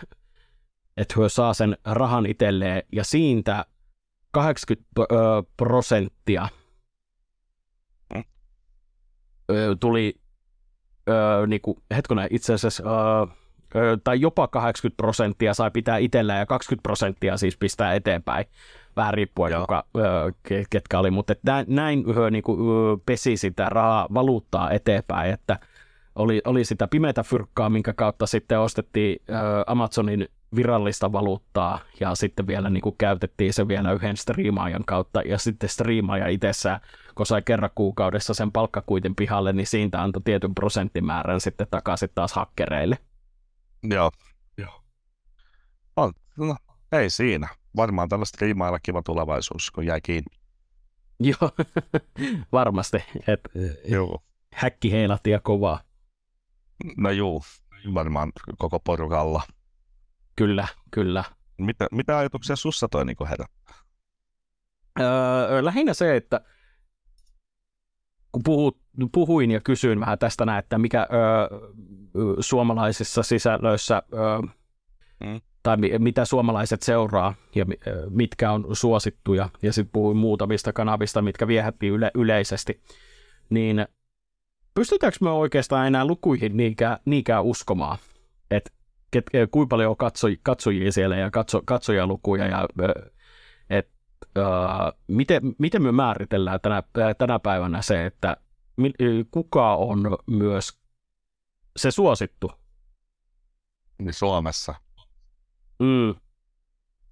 että he saa sen rahan itselleen, ja siitä 80% tuli niinku, hetkinen, itse asiassa, tai jopa 80% sai pitää itsellään ja 20% siis pistää eteenpäin. Vähän riippuen, ketkä oli, mutta näin niinku, pesi sitä rahaa, valuuttaa eteenpäin, että oli sitä pimeätä fyrkkaa, minkä kautta sitten ostettiin Amazonin virallista valuuttaa ja sitten vielä niin kuin käytettiin se vielä yhden striimaajan kautta ja sitten striimaaja itsessään, kun sai kerran kuukaudessa sen palkkakuitin pihalle, niin siitä antoi tietyn prosenttimäärän sitten takaisin taas hakkereille. Joo. No, ei siinä. Varmaan tällä striimaajalla kiva tulevaisuus, kun jäi kiinni. Joo, varmasti. Häkki heilahti ja kovaa. No juu, varmaan koko porukalla. Kyllä. Mitä ajatuksia sussa toi niin herra? Lähinnä se, että kun puhuin ja kysyin vähän tästä näin, että mikä suomalaisissa sisällöissä, tai mitä suomalaiset seuraa ja mitkä on suosittuja, ja sitten puhuin muutamista kanavista, mitkä viehättiin yleisesti, niin pystytäänkö me oikeastaan enää lukuihin niinkään uskomaan, että kuinka paljon on katsojia siellä ja katsojalukuja, ja miten me määritellään tänä päivänä se, että kuka on myös se suosittu? Niin Suomessa?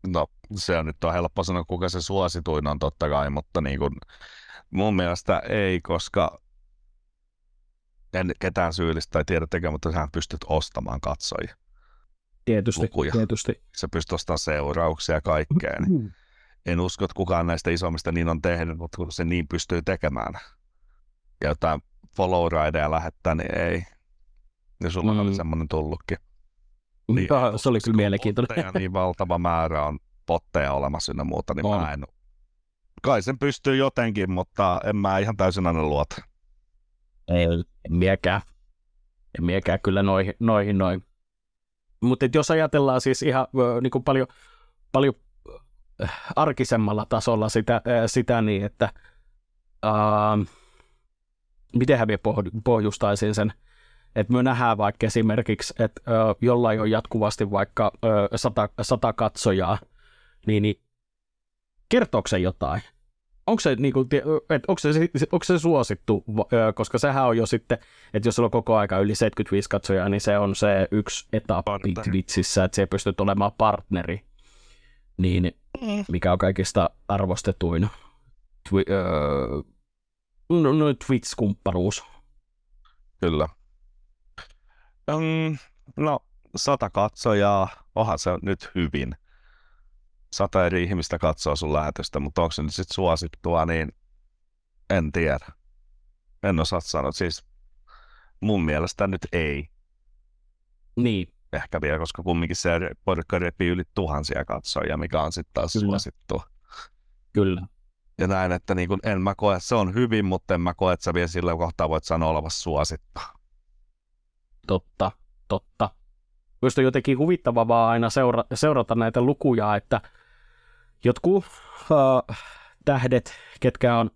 No, se on nyt helppo sanoa, kuka se suosituin on totta kai, mutta niin kun, mun mielestä ei, koska en ketään syyllistä tai tiedä tekemään, mutta sähän pystyt ostamaan katsojia. Tietysti. Se pystyy ostamaan seurauksia ja kaikkea. Niin en usko, että kukaan näistä isommista niin on tehnyt, mutta kun se niin pystyy tekemään. Ja jotain follow-rideja lähettää, niin ei. Ja sulla oli semmoinen tullutkin. Niin, se oli kyllä mielenkiintoinen. Potteja, niin valtava määrä on potteja olemassa ynnä muuta, niin mä en... Kai sen pystyy jotenkin, mutta en mä ihan täysin aina luota. En miekään kyllä noihin. Mutta jos ajatellaan siis ihan niin paljon arkisemmalla tasolla sitä niin, että mitenhän me pohjustaisin sen, että me nähdään vaikka esimerkiksi, että jollain on jatkuvasti vaikka 100 katsojaa, niin kertooko se jotain? Onko se, niin kuin, onko se suosittu, koska sehän on jo sitten, että jos sulla on koko aika yli 75 katsojaa, niin se on se yksi etappi Twitchissä, että se pystyt olemaan partneri, niin mikä on kaikista arvostetuin Twitch-kumpparuus. Kyllä. No, 100 katsojaa, onhan se nyt hyvin. 100 eri ihmistä katsoo sun lähetystä, mutta onko se nyt sit suosittua, niin en tiedä. En osaa sanoa. Siis Mun mielestä nyt ei. Niin. Ehkä vielä, koska kumminkin se porukka repii yli 1,000 katsojia, mikä on sitten taas suosittua. Kyllä. Ja näin, että niin kun en mä koe, se on hyvin, mutta en mä koe, että sä vielä sillä kohtaa voit sanoa olevassa suosittaa. Totta, totta. Minusta on jotenkin huvittava vaan aina seurata näitä lukuja, että jotkut tähdet, ketkä on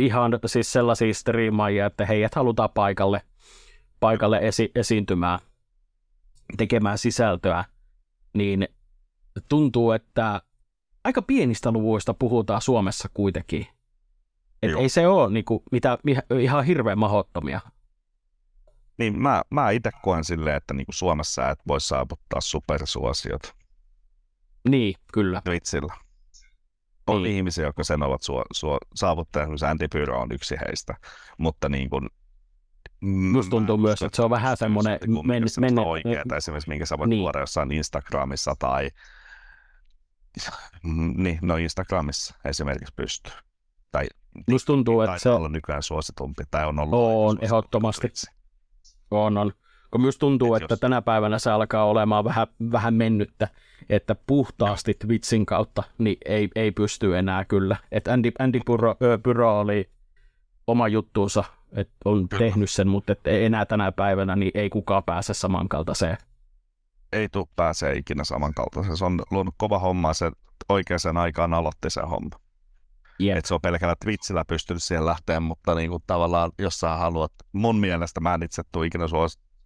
ihan siis sellaisia striimaajia, että heidät halutaan paikalle esiintymään, tekemään sisältöä, niin tuntuu, että aika pienistä luvuista puhutaan Suomessa kuitenkin. Et ei se ole niin kuin, ihan hirveän mahdottomia. Niin mä itse koen silleen, että niinku Suomessa et voi saavuttaa supersuosiot. Niin, kyllä. Twitchillä. On niin. Ihmisiä, jotka sen ovat saavuttaneet. Andy Pyrö on yksi heistä. Mutta niin kuin... Musta tuntuu myös, että se on vähän semmoinen... Mennä oikeeta esimerkiksi, minkä sä voit niin. Tuoda jossain Instagramissa tai... Niin, no Instagramissa esimerkiksi pystyy. Tai musta tuntuu, että se on nykyään suositumpi. Tai on ollut on ehdottomasti. On. Kun myös tuntuu, että tänä päivänä se alkaa olemaan vähän mennyttä, että puhtaasti Twitchin kautta niin ei pysty enää kyllä. Että Andy Pyrö oli oma juttuunsa, että on tehnyt sen, mutta et enää tänä päivänä niin ei kukaan pääse samankaltaiseen. Ei tule pääsee ikinä samankaltaiseen. Se on luonut kova homma, se oikeaan aikaan aloitti se homma. Yep. Että se on pelkällä Twitchillä pystynyt siihen lähteen, mutta niinku tavallaan jos sä haluat, mun mielestä mä en itse tule ikinä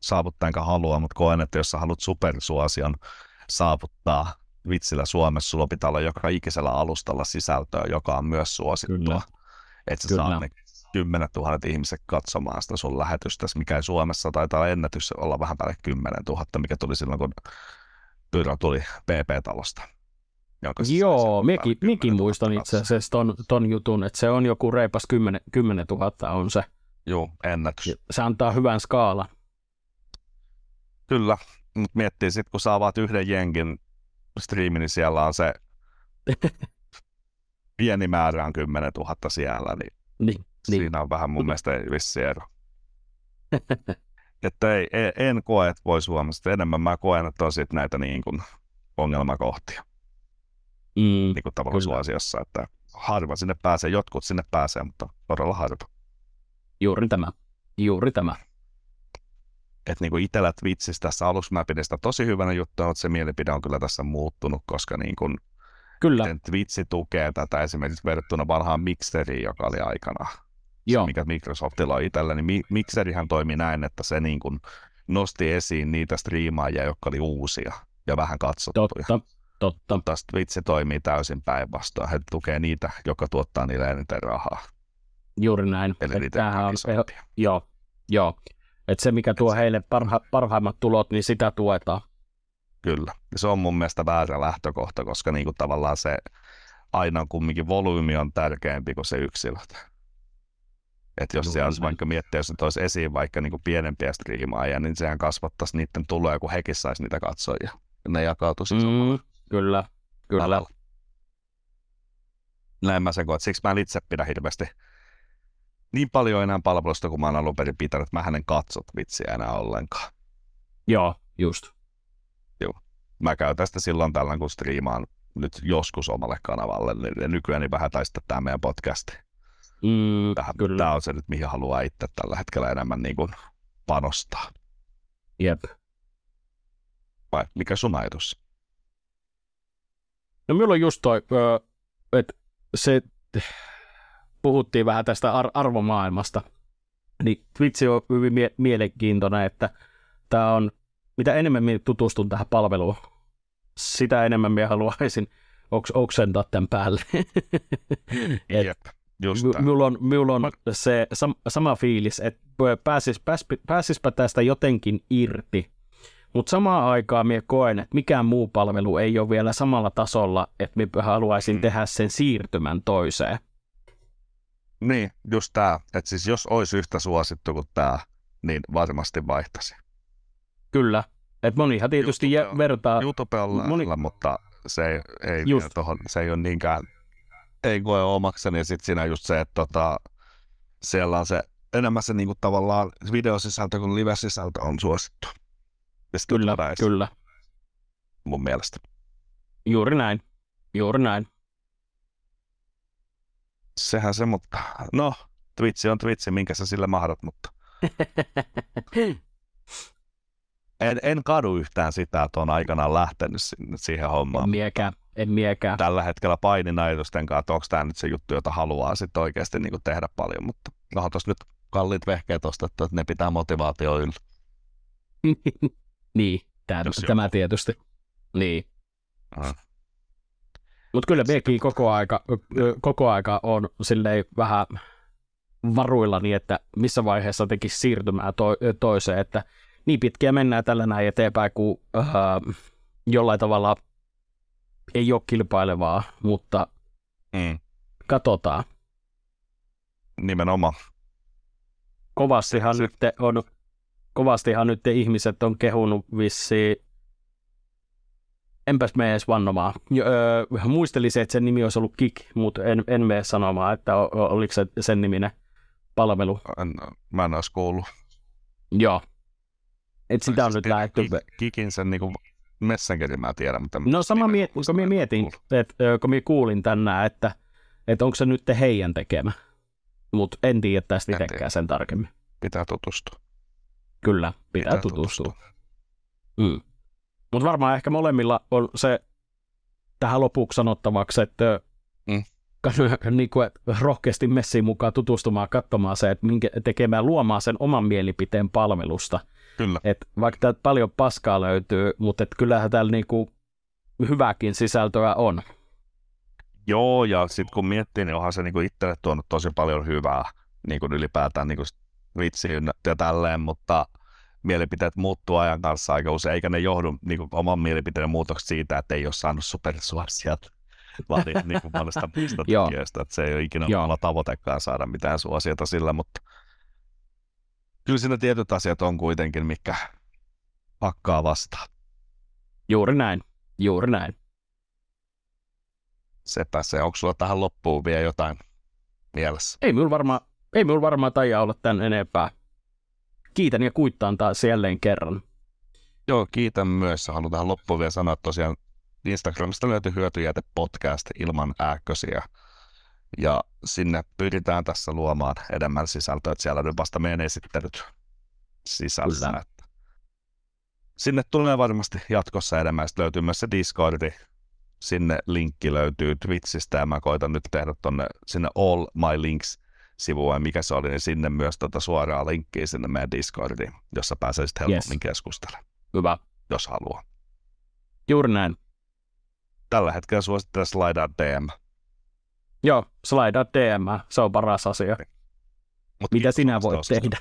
saavuttaa enkä halua, mutta koen, että jos sä haluat supersuosion saavuttaa Twitchillä Suomessa, sulla pitää olla joka ikisellä alustalla sisältöä, joka on myös suosittua. Että sä saat ne 10 000 ihmiset katsomaan sitä sun lähetystäsi, mikä ei Suomessa taitaa ennätys olla vähän päälle 10 000, mikä tuli silloin, kun Pyrö tuli PP-talosta. Joo, minäkin muistan itse asiassa ton jutun, että se on joku reipas 10 000 on se. Joo, ennätys. Se antaa hyvän skaalan. Kyllä, mutta miettii sitten, kun saa avaat yhden jengin striimin, niin siellä on se pieni määrä on 10 000 siellä, niin siinä on vähän mun mielestä vissi ero. Että en koe, että voi Suomessa, enemmän mä koen, että on sitten näitä niin kuin ongelmakohtia. Niin kuin tavallisessa asiassa, että harva sinne pääsee, jotkut sinne pääsee, mutta todella harva. Juuri tämä. Että niin kuin itsellä Twitchissä tässä aluksi mä pidin sitä tosi hyvänä juttua, mutta se mielipide on kyllä tässä muuttunut, koska niin kuin Twitchi tukee tätä esimerkiksi verrattuna vanhaan Mixeriin, joka oli aikana. Joo. Se, mikä Microsoftilla on itsellä, niin Mixerihän toimi näin, että se niin kuin nosti esiin niitä striimaajia, jotka oli uusia ja vähän katsottuja. Totta. Mutta Twitch toimii täysin päinvastoin. He tukee niitä, jotka tuottaa niille eniten rahaa. Juuri näin. Eli niitä isompia. Joo. Että se, mikä tuo heille parhaimmat tulot, niin sitä tuetaan. Kyllä. Se on mun mielestä väärä lähtökohta, koska niinku tavallaan se aina kumminkin volyymi on tärkeämpi kuin se yksilöt. Että jos se olisi vaikka miettiä, jos ne toisi esiin vaikka niinku pienempiä striimaajia, niin sehän kasvattaisi niiden tuloja, kun hekin saisi niitä katsojia. Ne jakautuisi samalla. Kyllä. Näin mä sen koen. Siksi mä en itse pidä hirveästi niin paljon enää palvelusta, kun mä oon alun perin pitänyt. Mä en katso Twitchiä enää ollenkaan. Joo, just. Joo. Mä käytän sitä silloin tällään, kun striimaan nyt joskus omalle kanavalle. Ja nykyään niin vähän taisi tää meidän podcasti. Tää on se nyt, mihin haluaa itse tällä hetkellä enemmän niin kuin panostaa. Jep. Vai mikä sun ajatus? No minulla on just toi, että se puhuttiin vähän tästä arvomaailmasta, niin Twitch on hyvin mielenkiintoinen, että tämä on, mitä enemmän minä tutustun tähän palveluun, sitä enemmän minä haluaisin oksentaa tämän päälle. Jep, just tämä. Minulla on se sama fiilis, että pääsispä tästä jotenkin irti. Mutta samaan aikaan minä koen, että mikään muu palvelu ei ole vielä samalla tasolla, että minä haluaisin tehdä sen siirtymän toiseen. Niin, just tämä. Että siis jos olisi yhtä suosittu kuin tämä, niin varmasti vaihtaisi. Kyllä. Että monihan tietysti vertaa... YouTube on lähellä, mutta se ei ole niinkään... Ei koe omakseni. Ja sitten siinä just se, että siellä on se enemmän se niinku tavallaan videosisältö kuin live-sisältö on suosittu. Kyllä, kyllä. Mun mielestä. Juuri näin, juuri näin. Sehän se, mutta no, Twitch on Twitch, minkä sä sillä mahdat, mutta... En kadu yhtään sitä, että on aikanaan lähtenyt siihen hommaan. En miekään. Tällä hetkellä painin ajatusten kanssa, että onko tämä nyt se juttu, jota haluaa sitten oikeasti niinku tehdä paljon, mutta onhan tuossa nyt kalliit vehkeet ostettu, että ne pitää motivaatio yllä. Niin, tämä tietysti. Niin. Mutta kyllä minäkin koko aika on silleen vähän varuillani, että missä vaiheessa tekisi siirtymää toiseen, että niin pitkiä mennään tällä näin eteenpäin, kun jollain tavalla ei ole kilpailevaa, mutta katsotaan. Nimenomaan. Kovastihan nyt ihmiset on kehunut vissiin. Enpäs mene edes vannomaan. Muistelisin, että sen nimi olisi ollut Kik, mutta en mene sanomaan, että oliko se sen niminen palvelu. Mä en olisi kuullut. Joo. Et sitä on nyt lähdetty. Kikin sen niinku messengerin mä tiedän. Mutta no sama mietin, kun mä kuulin tänään, että onko se nyt heidän tekemä. Mutta en tiedä tästä itsekään sen tarkemmin. Pitää tutustua. Kyllä, pitää tutustua. Mutta varmaan ehkä molemmilla on se tähän lopuksi sanottavaksi, että niinku, et rohkeasti messiin mukaan tutustumaan, katsomaan se, että tekemään, luomaan sen oman mielipiteen palvelusta. Kyllä. Et vaikka täältä paljon paskaa löytyy, mutta kyllähän täällä niinku hyvääkin sisältöä on. Joo, ja sitten kun miettii, niin onhan se niinku itselle tuonut tosi paljon hyvää niinku ylipäätään niinku vitsiin ja tälleen, mutta... mielipiteet muuttuu ajan kanssa aika usein, eikä ne johdu niin oman mielipiteen muutoksesta siitä, että ei ole saanut supersuosiat, vaan niin kuin monesta muista tekijöistä, että se ei ole ikinä omalla tavoitekaan saada mitään suosiota sillä, mutta kyllä siinä tietyt asiat on kuitenkin, mikä pakkaa vastaan. Juuri näin, juuri näin. Sepä se, onko sulla tähän loppuun vielä jotain mielessä? Ei minulla varmaan taida olla tämän enempää. Kiitän ja kuittaan taas jälleen kerran. Joo, kiitän myös. Haluan tähän loppuun vielä sanoa, että tosiaan Instagramista löytyy Hyötyjäte podcast ilman ääkkösiä. Ja sinne pyritään tässä luomaan enemmän sisältöä, että siellä nyt vasta meidän esittelyt sisällä. Sinne tulee varmasti jatkossa enemmän. Sitten löytyy myös se Discordi. Sinne linkki löytyy Twitchistä ja mä koitan nyt tehdä sinne All My Links -sivua, mikä se oli, niin sinne myös suoraa linkkiä sinne meidän Discordiin, jossa pääsee sitten helpommin keskustelemaan. Hyvä. Jos haluaa. Juuri näin. Tällä hetkellä suosittelen slidea DM. Joo, slidea DM, se on paras asia. Mitä sinä voit tehdä?